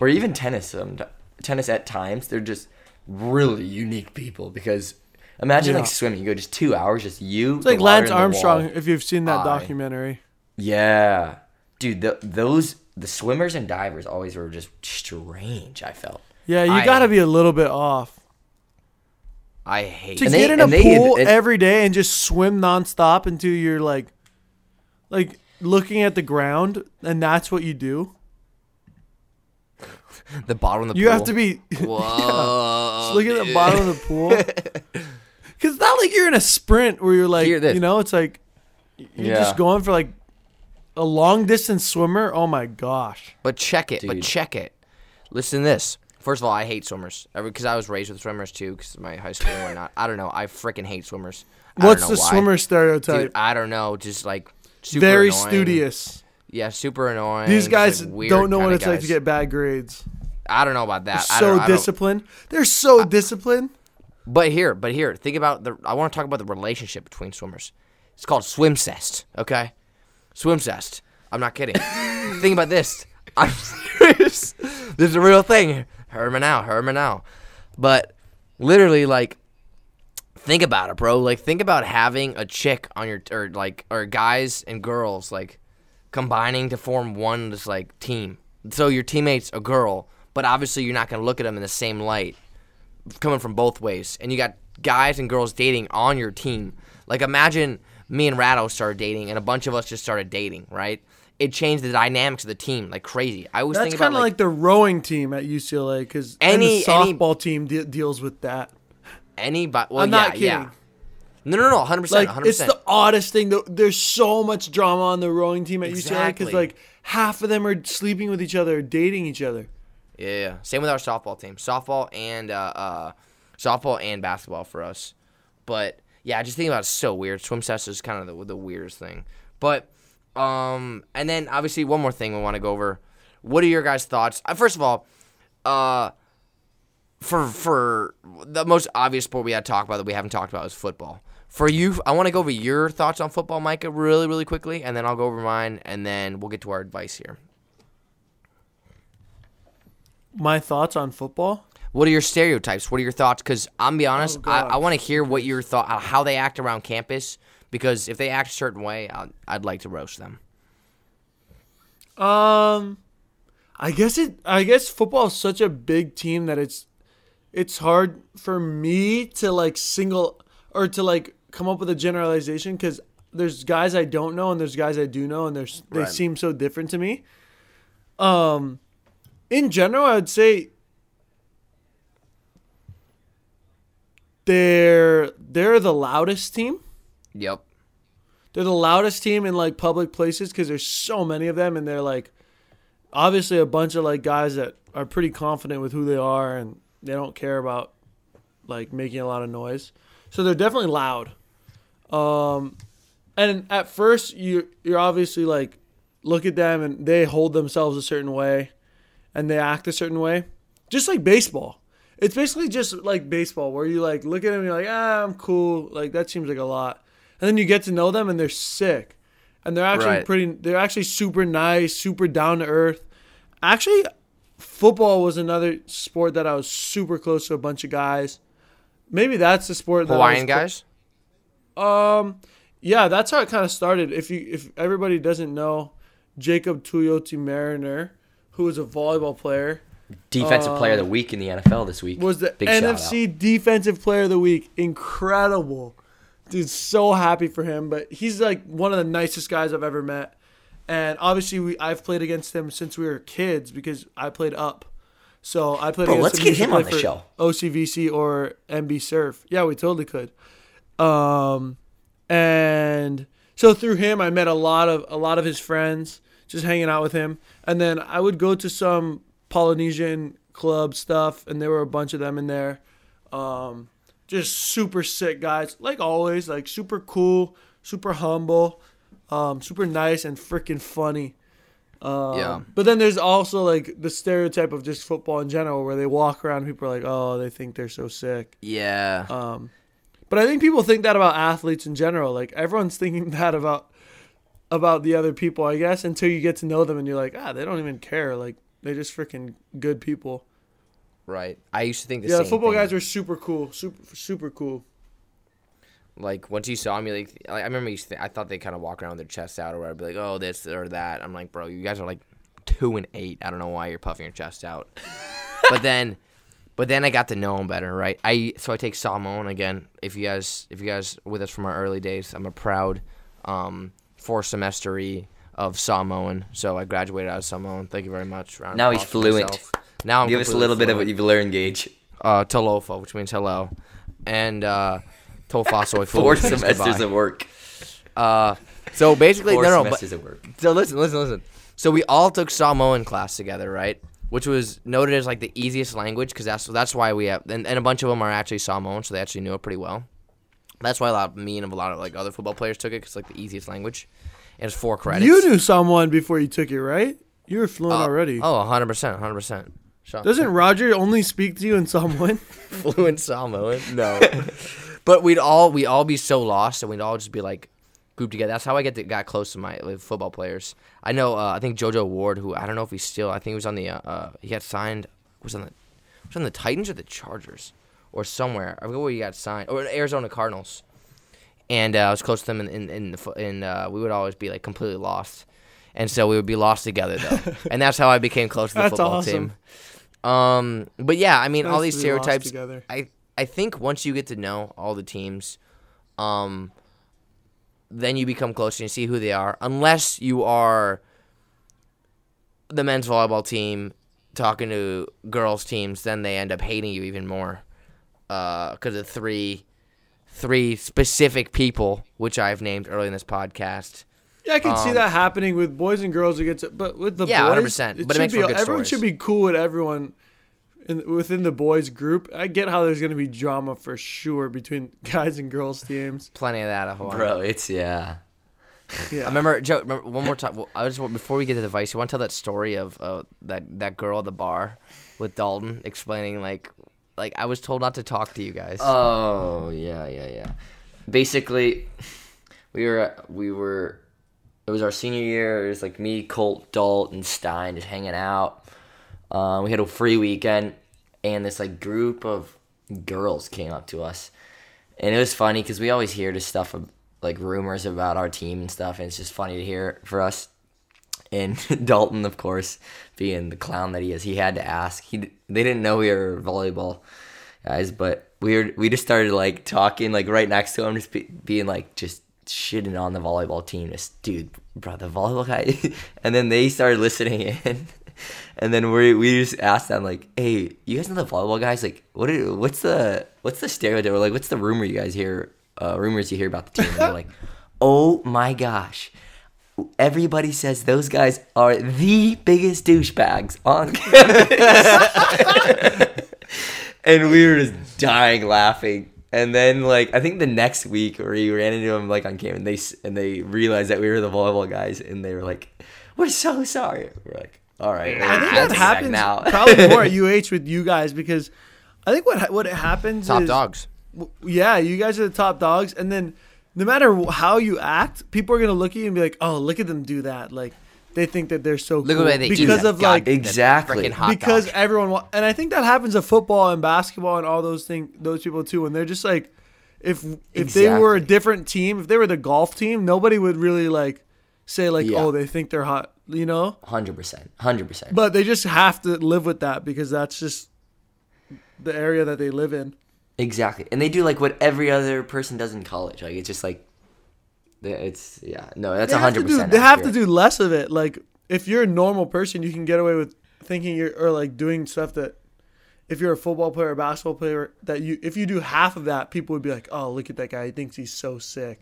or even tennis at times, they're just really unique people, because imagine swimming, you go just 2 hours, just you. It's like Lance Armstrong, if you've seen that documentary. Yeah, dude, the swimmers and divers always were just strange. I felt. Yeah, you got to be a little bit off. I hate to get in a pool every day and just swim nonstop until you're like looking at the ground, and that's what you do. The bottom of the pool. You have to be. Whoa. Just look at the bottom of the pool. Because it's not like you're in a sprint where you're it's like you're just going for a long distance swimmer. Oh my gosh. But check it. Dude. Listen to this. First of all, I hate swimmers. Because I was raised with swimmers too, because my high school or not. I don't know. I freaking hate swimmers. What's the swimmer stereotype? Dude, I don't know. Just super very annoying. Studious. Yeah, super annoying. These guys don't know what it's like to get bad grades. I don't know about that. They're so disciplined. But here, think about I want to talk about the relationship between swimmers. It's called swim cest, okay? Swim cest. I'm not kidding. Think about this. I'm serious. This is a real thing. Herman out. But literally, think about it, bro. Think about having a chick on your or guys and girls combining to form one team. So your teammate's a girl, but obviously you're not going to look at them in the same light, coming from both ways. And you got guys and girls dating on your team. Imagine me and Rado started dating and a bunch of us just started dating, right? It changed the dynamics of the team crazy. I always think about kind of like the rowing team at UCLA, because the softball team deals with that. I'm not kidding. Yeah. No, 100%. 100%. It's the oddest thing. There's so much drama on the rowing team at UCLA because, half of them are sleeping with each other, dating each other. Yeah. Same with our softball team. Softball and basketball for us. But, yeah, just think about it. It's so weird. Swim sets is kind of the weirdest thing. But, and then, obviously, one more thing we want to go over. What are your guys' thoughts? First of all, for the most obvious sport we had to talk about that we haven't talked about is football. For you, I want to go over your thoughts on football, Micah, really, really quickly, and then I'll go over mine, and then we'll get to our advice here. My thoughts on football? What are your stereotypes? What are your thoughts? Because I'm be honest, I want to hear what your thought, how they act around campus, because if they act a certain way, I'd like to roast them. I guess football is such a big team that it's hard for me to come up with a generalization, because there's guys I don't know and there's guys I do know, and they seem so different to me. In general, I would say they're the loudest team. Yep. They're the loudest team in public places, because there's so many of them, and they're obviously a bunch of guys that are pretty confident with who they are, and they don't care about making a lot of noise. So they're definitely loud. And at first you're obviously look at them and they hold themselves a certain way and they act a certain way. Just like baseball. It's basically just like baseball, where you look at them and you're I'm cool. That seems like a lot. And then you get to know them and they're sick. And they're actually they're actually super nice, super down to earth. Actually, football was another sport that I was super close to a bunch of guys. Maybe that's the sport that Hawaiian guys? Yeah, that's how it kind of started. If everybody doesn't know, Jacob Tuioti Mariner, who is a volleyball player, defensive player of the week in the NFL this week, was the NFC defensive player of the week. Incredible, dude. So happy for him. But he's like one of the nicest guys I've ever met. And obviously, I've played against him since we were kids because I played up. So I played. Bro, let's get him on the show. OCVC or MB Surf. Yeah, we totally could. And so through him, I met a lot of his friends, just hanging out with him. And then I would go to some Polynesian club stuff, and there were a bunch of them in there. Just super sick guys, like always, like super cool, super humble, super nice, and freaking funny. Yeah. But then there's also like the stereotype of just football in general, where they walk around, people are like, oh, they think they're so sick. Yeah. But I think people think that about athletes in general. Like, everyone's thinking that about the other people, I guess, until you get to know them and you're like, they don't even care. Like, they're just freaking good people. Right. I used to think the same thing. Yeah, football guys were super cool. Super, super cool. Like, once you saw me, like I remember I thought they kind of walk around with their chests out or whatever. I'd be like, oh, this or that. I'm like, bro, you guys are like 2 and 8. I don't know why you're puffing your chest out. But then I got to know him better, right? So I take Chaumont again. If you guys were with us from our early days, I'm a proud 4-semesteree of Samoan. So I graduated out of Samoan. Thank you very much. Now he's fluent. Myself. Now I'm give us a little bit of what you've learned, Gage. Talofa, which means hello, and tofa soy. 4 semesters of work. So basically, 4 semesters of work. So listen. So we all took Samoan class together, right? Which was noted as like the easiest language because that's why we have, and a bunch of them are actually Samoan, so they actually knew it pretty well. That's why a lot of like other football players took it because it's like the easiest language, and it's 4 credits. You knew Samoan before you took it, right? You were fluent already. Oh, 100%, 100%. Doesn't Roger only speak to you in Samoan? Fluent Samoan? No. But we'd all be so lost, and we'd all just be like grouped together. That's how I got close to my football players. I know. I think JoJo Ward, who I don't know if he's still. I think he was on the. He got signed. Was on the Titans or the Chargers or somewhere. I forget where he got signed. Or Arizona Cardinals. And I was close to them, and we would always be like completely lost, and so we would be lost together though. And that's how I became close to the football team. But yeah, I mean, all these stereotypes. I think once you get to know all the teams, then you become closer and you see who they are. Unless you are the men's volleyball team talking to girls' teams, then they end up hating you even more because of three specific people, which I've named early in this podcast. Yeah, I can see that happening with boys and girls. But with the boys, 100%. But it makes for good everyone stories. Should be cool with everyone within the boys group. I get how there's going to be drama for sure between guys and girls teams. Plenty of that at Hawaii. Bro, it's, yeah. I remember, Joe, one more time, before we get to the Vice, you want to tell that story of that girl at the bar with Dalton explaining, like I was told not to talk to you guys. Oh, yeah. Basically, it was our senior year. It was like me, Colt, Dalt, and Stein just hanging out. We had a free weekend, and this like group of girls came up to us, and it was funny because we always hear this stuff like rumors about our team and stuff, and it's just funny to hear for us. And Dalton, of course, being the clown that he is, he had to ask. They didn't know we were volleyball guys, but we just started like talking like right next to him, just being like just shitting on the volleyball team, just dude, bro, the volleyball guy. And then they started listening in. And then we just asked them, like, hey, you guys know the volleyball guys? Like, what's the stereotype? Or, like, what's the rumors you hear about the team? And they're like, oh, my gosh. Everybody says those guys are the biggest douchebags on campus. And we were just dying laughing. And then, like, I think the next week we ran into them, like, on campus. And they realized that we were the volleyball guys. And they were like, we're so sorry. We're like. All right. I think that happens now. Probably more at UH with you guys because I think what happens top is... Top dogs. Yeah, you guys are the top dogs. And then no matter how you act, people are going to look at you and be like, oh, look at them do that. Like, they think that they're so cool. Look at because of, like... Exactly. Because everyone... And I think that happens to football and basketball and all those people, too. And they're just like... if they were a different team, if they were the golf team, nobody would really like say like, oh, they think they're hot, you know? 100%. But they just have to live with that because that's just the area that they live in. Exactly. And they do like what every other person does in college. Like it's just like it's no, that's 100%. They have to do less of it. Like if you're a normal person, you can get away with thinking you're or like doing stuff that if you're a football player or basketball player that you if you do half of that, people would be like, "Oh, look at that guy. He thinks he's so sick."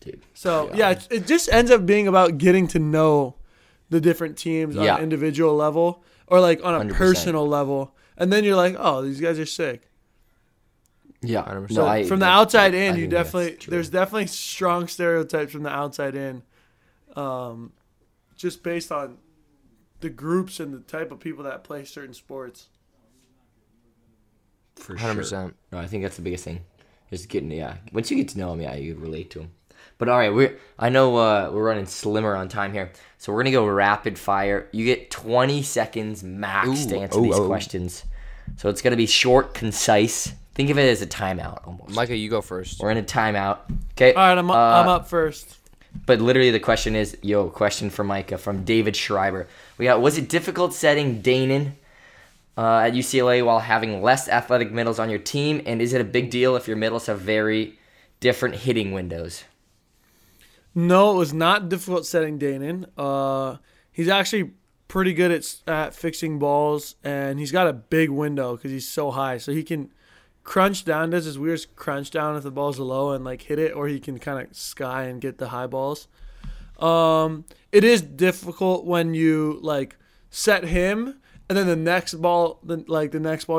Dude. So, yeah, it just ends up being about getting to know the different teams on an individual level or like on a 100%. Personal level. And then you're like, "Oh, these guys are sick." Yeah, 100%. So no, from the outside in, you definitely there's definitely strong stereotypes from the outside in. Just based on the groups and the type of people that play certain sports. For 100%. Sure. No, I think that's the biggest thing. Just getting, once you get to know them, you relate to them. But all right, I know we're running slimmer on time here, so we're going to go rapid fire. You get 20 seconds max to answer these questions. So it's going to be short, concise. Think of it as a timeout almost. Micah, you go first. We're in a timeout. Okay. All right, I'm up first. But literally the question is, question for Micah from David Schreiber. We got, was it difficult setting Danon at UCLA while having less athletic middles on your team? And is it a big deal if your middles have very different hitting windows? No, it was not difficult setting Danon. He's actually pretty good at fixing balls, and he's got a big window because he's so high. So he can crunch down, does his weird crunch down if the ball's low and like hit it, or he can kind of sky and get the high balls. It is difficult when you like set him and then the next ball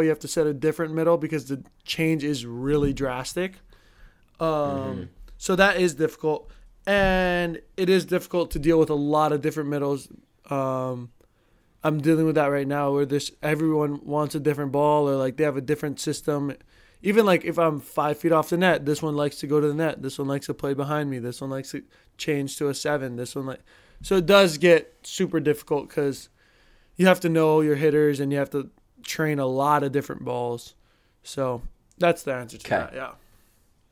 you have to set a different middle because the change is really drastic. So that is difficult, and it is difficult to deal with a lot of different middles. I'm dealing with that right now where everyone wants a different ball or like they have a different system. Even like if I'm 5 feet off the net, this one likes to go to the net. This one likes to play behind me. This one likes to change to a 7. This one so it does get super difficult because you have to know your hitters and you have to train a lot of different balls. So that's the answer to that. Yeah,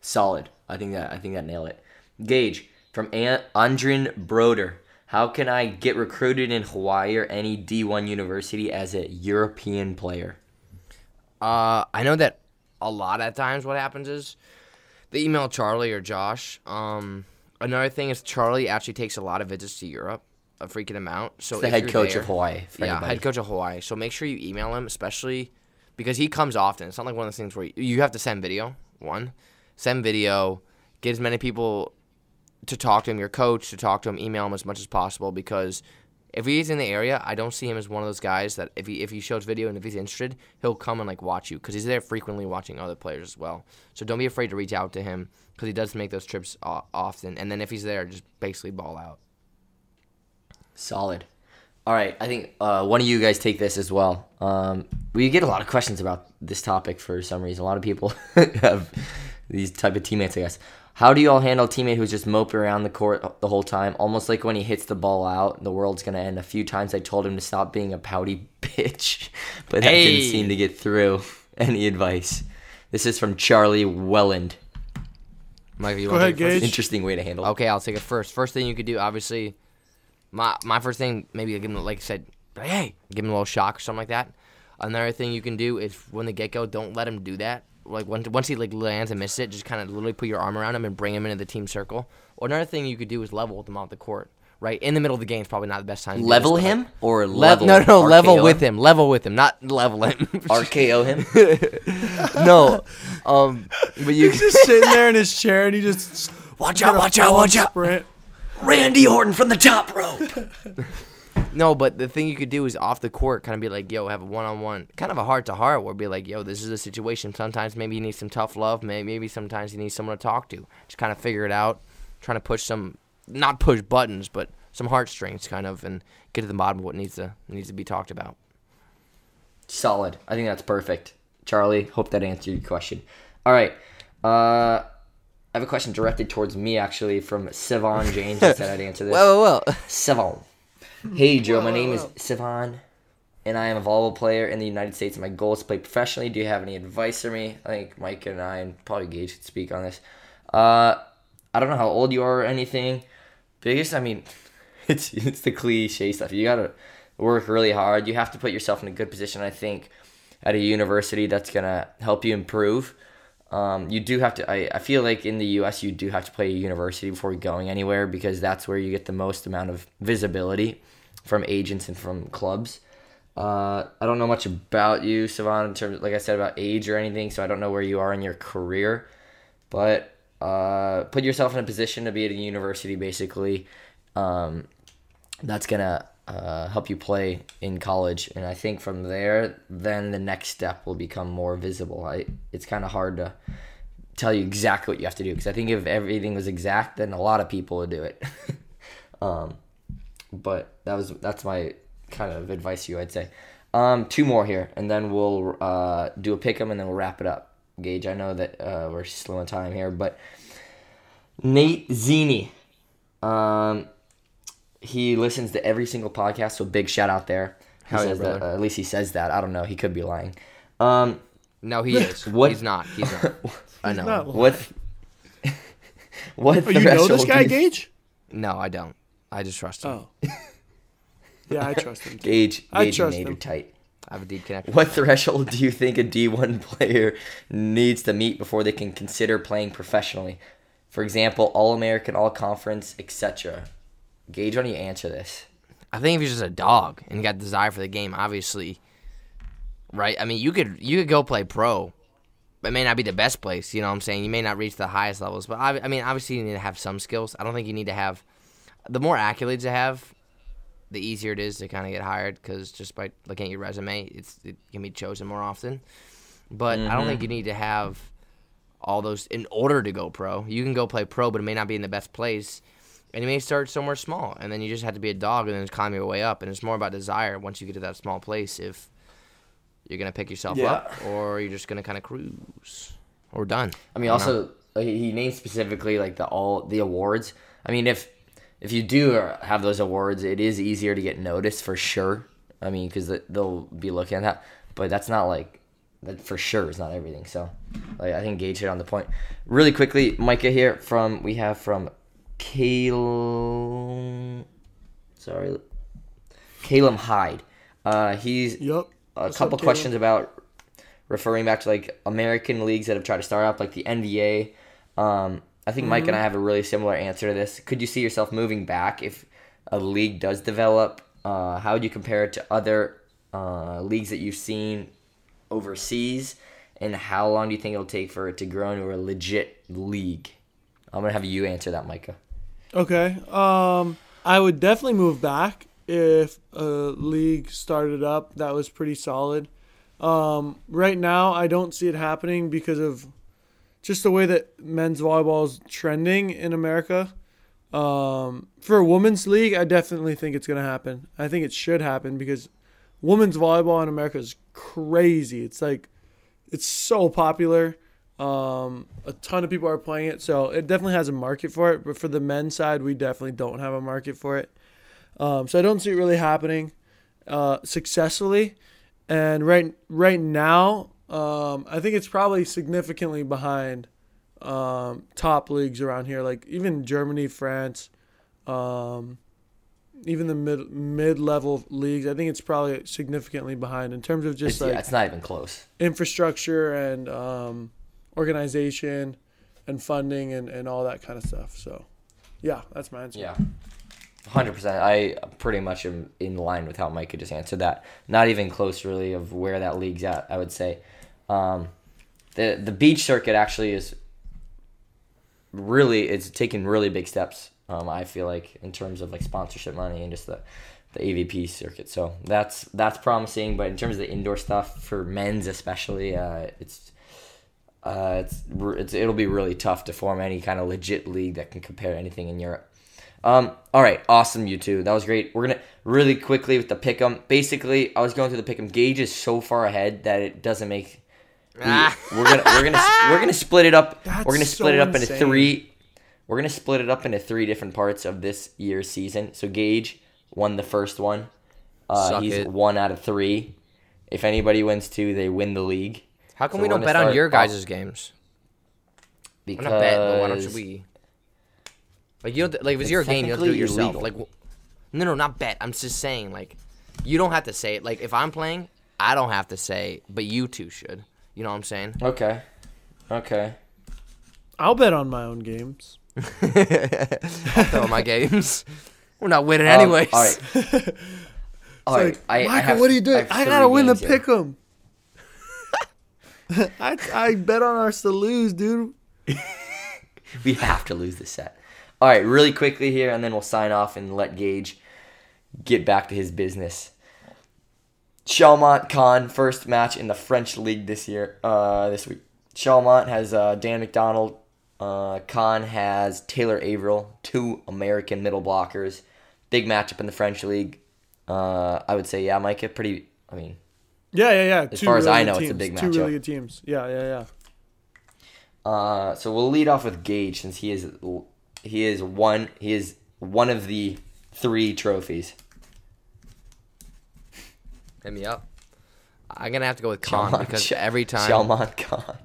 solid. I think that nailed it. Gage from Andrin Broder. How can I get recruited in Hawaii or any D1 university as a European player? I know that a lot of times what happens is they email Charlie or Josh. Another thing is Charlie actually takes a lot of visits to Europe, a freaking amount. So it's the head coach of Hawaii. Head coach of Hawaii. So make sure you email him, especially because he comes often. It's not like one of those things where you have to send video. Send video, get as many people to talk to him, your coach, to talk to him, email him as much as possible, because if he's in the area, I don't see him as one of those guys that if he shows video and if he's interested, he'll come and, like, watch you because he's there frequently watching other players as well. So don't be afraid to reach out to him because he does make those trips often. And then if he's there, just basically ball out. Solid. All right, I think one of you guys take this as well. We get a lot of questions about this topic for some reason. A lot of people have these type of teammates, I guess. How do you all handle a teammate who's just moping around the court the whole time, almost like when he hits the ball out, the world's going to end? A few times I told him to stop being a pouty bitch, but that didn't seem to get through. Any advice? This is from Charlie Welland. Mike, you want to interesting way to handle it? Okay, I'll take it first. First thing you could do, obviously, my first thing, maybe give him, like I said, hey, give him a little shock or something like that. Another thing you can do is when the get-go, don't let him do that. Like once he like lands and misses it, just kind of literally put your arm around him and bring him into the team circle. Or another thing you could do is level with him off the court, right? In the middle of the game is probably not the best time. To level him or level? No, level with him. Level with him, not level him. RKO him? No. But he's just sitting there in his chair and he just watch out! Randy Orton from the top rope. No, but the thing you could do is off the court kind of be like, yo, have a one-on-one, kind of a heart-to-heart where be like, yo, this is a situation. Sometimes maybe you need some tough love. Maybe sometimes you need someone to talk to. Just kind of figure it out, trying to push some, not push buttons, but some heartstrings kind of and get to the bottom of what needs to be talked about. Solid. I think that's perfect. Charlie, hope that answered your question. All right. I have a question directed towards me, actually, from Sivan James. I said I'd answer this. Sivan. Hey, Joe, my name is Sivan and I am a volleyball player in the United States, and my goal is to play professionally. Do you have any advice for me? I think Mike and I, and probably Gage, could speak on this. I don't know how old you are or anything. Biggest, I mean, it's the cliche stuff. You got to work really hard. You have to put yourself in a good position, I think, at a university that's going to help you improve. You do have to, I feel like in the U.S., you do have to play a university before going anywhere, because that's where you get the most amount of visibility from agents and from clubs. I don't know much about you, Savan, in terms of, like I said, about age or anything, so I don't know where you are in your career, but put yourself in a position to be at a university, basically. That's going to help you play in college, and I think from there, then the next step will become more visible. It's kind of hard to tell you exactly what you have to do, because I think if everything was exact, then a lot of people would do it. But that's my kind of advice to you, I'd say. Two more here, and then we'll do a pick-em, and then we'll wrap it up. Gage, I know that we're slow on time here, but Nate Zini, he listens to every single podcast, so big shout out there. He says that, at least he says that. I don't know. He could be lying. No, he is. He's not. I know. Not what? You know this guy, Gage? No, I don't. I just trust him. Oh. Yeah, I trust him. Gage and Nate are tight. I have a deep connection. What threshold do you think a D1 player needs to meet before they can consider playing professionally? For example, All-American, All-Conference, etc. Gage, why don't you answer this? I think if you're just a dog and you got desire for the game, obviously, right? I mean, you could go play pro. It may not be the best place, you know what I'm saying? You may not reach the highest levels. But, I mean, obviously you need to have some skills. I don't think you need to have – the more accolades you have, the easier it is to kind of get hired, because just by looking at your resume, it can be chosen more often. But I don't think you need to have all those in order to go pro. You can go play pro, but it may not be in the best place. And you may start somewhere small, and then you just have to be a dog and then just climb your way up. And it's more about desire once you get to that small place, if you're going to pick yourself up or you're just going to kind of cruise or done. I mean, also, he named specifically like the awards. I mean, if you do have those awards, it is easier to get noticed for sure. I mean, because they'll be looking at that. But that's not like that for sure is not everything. So I think Gage hit on the point. Really quickly, Micah here from Calum Hyde. He's a couple questions about referring back to like American leagues that have tried to start up, like the NBA. I think Mike and I have a really similar answer to this. Could you see yourself moving back if a league does develop? How would you compare it to other leagues that you've seen overseas? And how long do you think it'll take for it to grow into a legit league? I'm going to have you answer that, Micah. Okay. I would definitely move back if a league started up that was pretty solid. Right now, I don't see it happening because of just the way that men's volleyball is trending in America. For a women's league, I definitely think it's going to happen. I think it should happen because women's volleyball in America is crazy. It's like, it's so popular. A ton of people are playing it, so it definitely has a market for it. But for the men's side, we definitely don't have a market for it. So I don't see it really happening successfully. And right now, I think it's probably significantly behind top leagues around here, like even Germany, France, even the mid-level leagues. I think it's probably significantly behind in terms of just it's not even close. Infrastructure and organization and funding and all that kind of stuff. So, yeah, that's my answer. Yeah, 100%. I pretty much am in line with how Micah just answered that. Not even close, really, of where that league's at, I would say. The beach circuit actually is really – it's taking really big steps, I feel like, in terms of, like, sponsorship money and just the AVP circuit. So that's promising. But in terms of the indoor stuff, for men's especially, it'll be really tough to form any kind of legit league that can compare anything in Europe. All right, awesome, you two. That was great. We're gonna really quickly with the pick'em. Basically, I was going through the pick'em. Gage is so far ahead that it doesn't make. We're gonna split it up. We're gonna split it up into three different parts of this year's season. So Gage won the first one. He's 1 out of 3. If anybody wins 2, they win the league. How come we don't bet on your guys' games? Because I'm not betting, but why don't we? Like, you don't, like, if it's your game, you have to do it yourself. Illegal. Like, no, not bet. I'm just saying, like, you don't have to say it. Like, if I'm playing, I don't have to say, but you two should. You know what I'm saying? Okay. I'll bet on my own games. I'll bet on my games. We're not winning anyways. All right. Michael, what are you doing? I gotta win the pick'em. I bet on us to lose, dude. We have to lose this set. All right, really quickly here, and then we'll sign off and let Gage get back to his business. Chaumont Khan, first match in the French League this week. Chaumont has Dan McDonald. Khan has Taylor Averill, 2 American middle blockers. Big matchup in the French League. I would say, yeah, Micah, pretty, I mean. Yeah. As far as I know, it's a big matchup. 2 really good teams. Yeah. So we'll lead off with Gage since he is one of the 3 trophies. Hit me up. I'm gonna have to go with Khan because every time Chaumont Khan.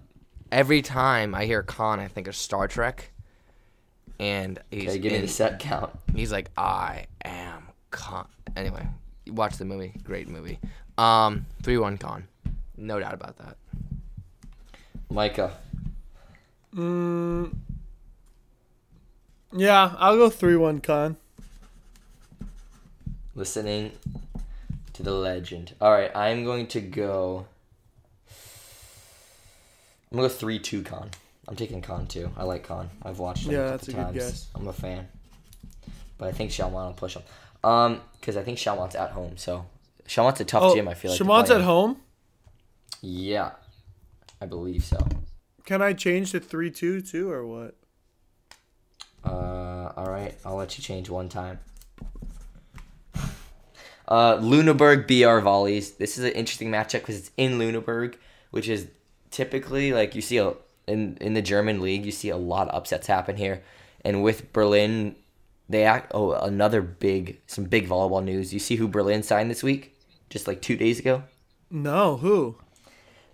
Every time I hear Khan, I think of Star Trek. And he's give me the set count. He's like, I am Khan. Anyway, watch the movie. Great movie. 3-1 Khan. No doubt about that. Micah. Yeah, I'll go 3-1 Khan. Listening to the legend. All right, I'm going to go 3-2 Khan. I'm taking Khan, too. I like Khan. I've watched him a couple times. Good guess. I'm a fan. But I think Chaumont will push him. Because I think Chaumont's at home, so. Chaumont's a tough gym, I feel like. Chaumont's at home? Yeah. I believe so. Can I change to 3-2, too, or what? All right. I'll let you change one time. Lüneburg BR Volleys. This is an interesting matchup because it's in Lüneburg, which is typically, like, you see in the German league, you see a lot of upsets happen here. And with Berlin, they some big volleyball news. You see who Berlin signed this week? Just like 2 days ago? No, who?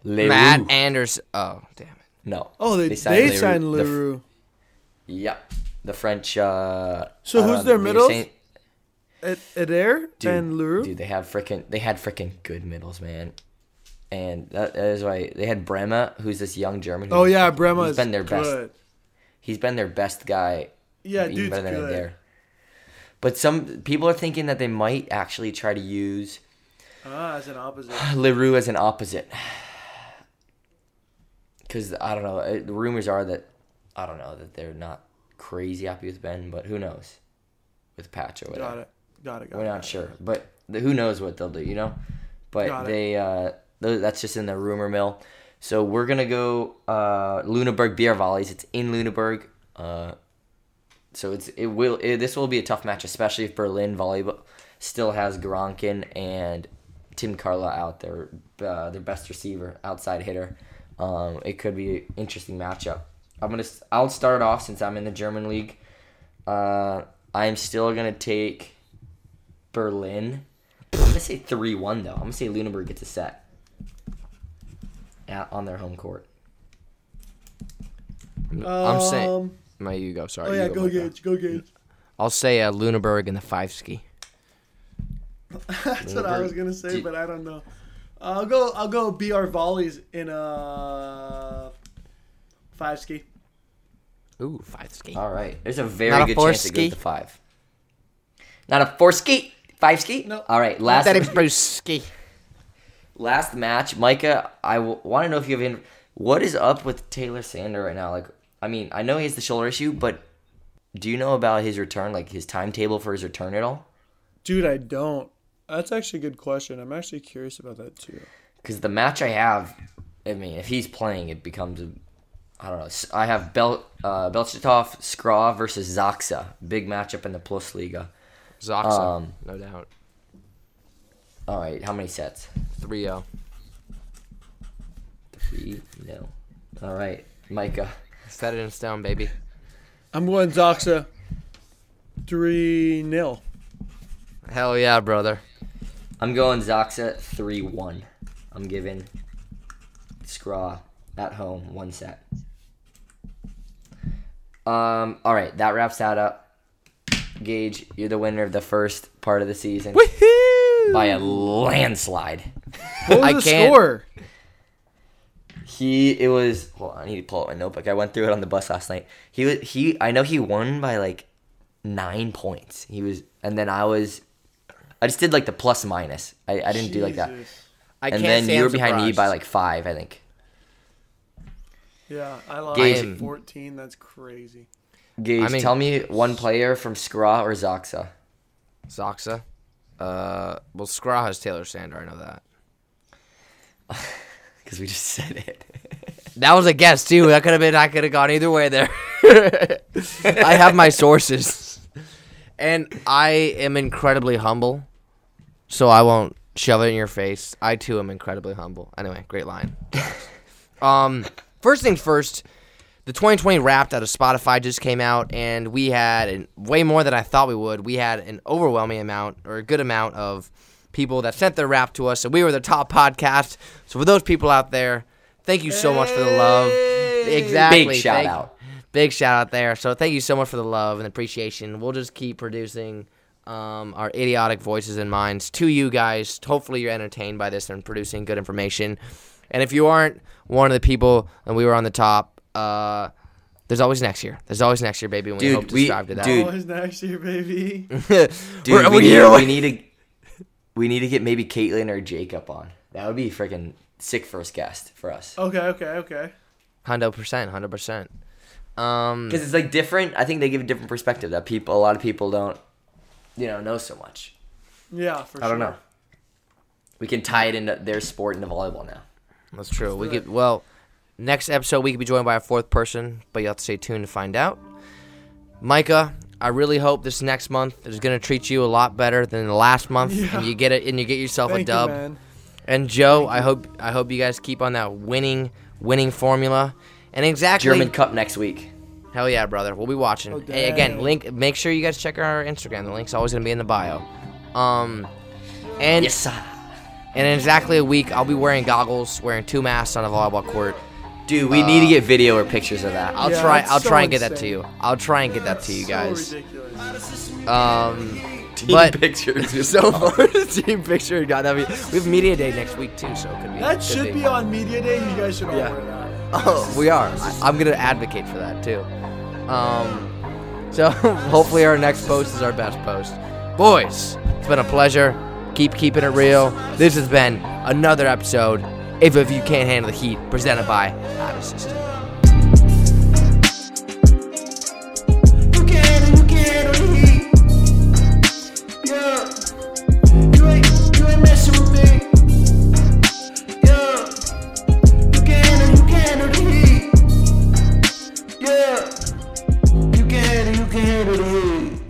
Leroux. Matt Anderson. Oh, damn it. No. Oh, they signed Leroux. The French. So who's their middles? Adair and Leroux? Dude, they had freaking good middles, man. And that is why they had Brema, who's this young German. Oh, yeah, Brema has been their good. Best. He's been their best guy. Yeah, dude's better than Adair. But some people are thinking that they might actually try to use as an opposite. Leroux as an opposite. Because, I don't know, the rumors are that, I don't know, that they're not crazy happy with Ben, but who knows? With Patch or whatever. Got it. We're not sure. But who knows what they'll do, you know? But that's just in the rumor mill. So we're going to go Lüneburg BR Volleys. It's in Lüneburg. So this will be a tough match, especially if Berlin Volleyball still has Gorankin and Tim Carla out, their best receiver, outside hitter. It could be an interesting matchup. I'll start off since I'm in the German league. I'm still gonna take Berlin. I'm gonna say 3-1 though. I'm gonna say Lüneburg gets a set on their home court. I'm saying. No, you go. Sorry. Oh yeah, go Gage. Go Gage. I'll say Lüneburg in the 5-ski. That's what I was gonna say, but I don't know. I'll go BR Volleys in a 5-ski. Ooh, 5-ski. All right. There's a very good chance it goes to 5. Not a 4-ski. 5-ski? No. All right. Last match. Micah, I want to know if you have what is up with Taylor Sander right now? Like, I mean, I know he has the shoulder issue, but do you know about his return, like his timetable for his return at all? Dude, I don't. That's actually a good question. I'm actually curious about that too. Because the match I have, I mean, if he's playing, it becomes a... I don't know. I have Belchitov, Skra versus Zaksa. Big matchup in the Plus Liga. Zaksa, no doubt. All right, how many sets? 3-0. 3-0. All right, Micah. Set it in stone, baby. I'm going Zaksa. 3-0. Hell yeah, brother. I'm going Zaksa 3-1. I'm giving Scraw at home one set. All right, that wraps that up. Gage, you're the winner of the first part of the season. Woohoo! By a landslide. What was the score? It was, hold on, I need to pull out my notebook. I went through it on the bus last night. I know he won by like 9 points. I just did like the plus minus. I didn't do like that. You were behind me by like 5, I think. Yeah, I lost by 14. That's crazy. Gage, tell me one player from Scra or Zaksa. Zaksa? Well, Scra has Taylor Sander. I know that. Because we just said it. That was a guess, too. I could have gone either way there. I have my sources. And I am incredibly humble, so I won't shove it in your face. I, too, am incredibly humble. Anyway, great line. First things first. The 2020 Wrapped out of Spotify just came out, and we had way more than I thought we would. We had an overwhelming amount, or a good amount, of people that sent their rap to us, and we were the top podcast. So for those people out there, thank you so much for the love. Exactly. Big shout out. Big shout out there. So thank you so much for the love and appreciation. We'll just keep producing our idiotic voices and minds to you guys. Hopefully you're entertained by this and producing good information. And if you aren't one of the people, and we were on the top, there's always next year. There's always next year, baby, and we hope to strive to that. Dude, always next year, baby. Dude, we need to get maybe Caitlin or Jacob on. That would be freaking sick first guest for us. Okay. 100%. Because it's like different. I think they give a different perspective that people. A lot of people don't, know so much. Yeah, for sure. I don't know. We can tie it into their sport into volleyball now. That's true. Next episode, we could be joined by a fourth person, but you'll have to stay tuned to find out. Micah, I really hope this next month is going to treat you a lot better than the last month, and you get it, and you get yourself a dub. You, man. And Joe, I hope you guys keep on that winning formula. And exactly German Cup next week. Hell yeah, brother! We'll be watching. Oh, again, link. Make sure you guys check our Instagram. The link's always going to be in the bio. And yes. And in exactly a week, I'll be wearing goggles, wearing 2 masks on a volleyball court. Dude, we need to get video or pictures of that. I'll try and get that to you guys. So ridiculous. Pictures. So far, team picture. God, we have media day next week too, so it could be. That should be on media day. You guys should all wear that. Oh, we are. I'm gonna advocate for that too. So hopefully our next post is our best post. Boys, it's been a pleasure. Keep keeping it real. This has been another episode. If you can't handle the heat, presented by Out of System. You can't handle the heat.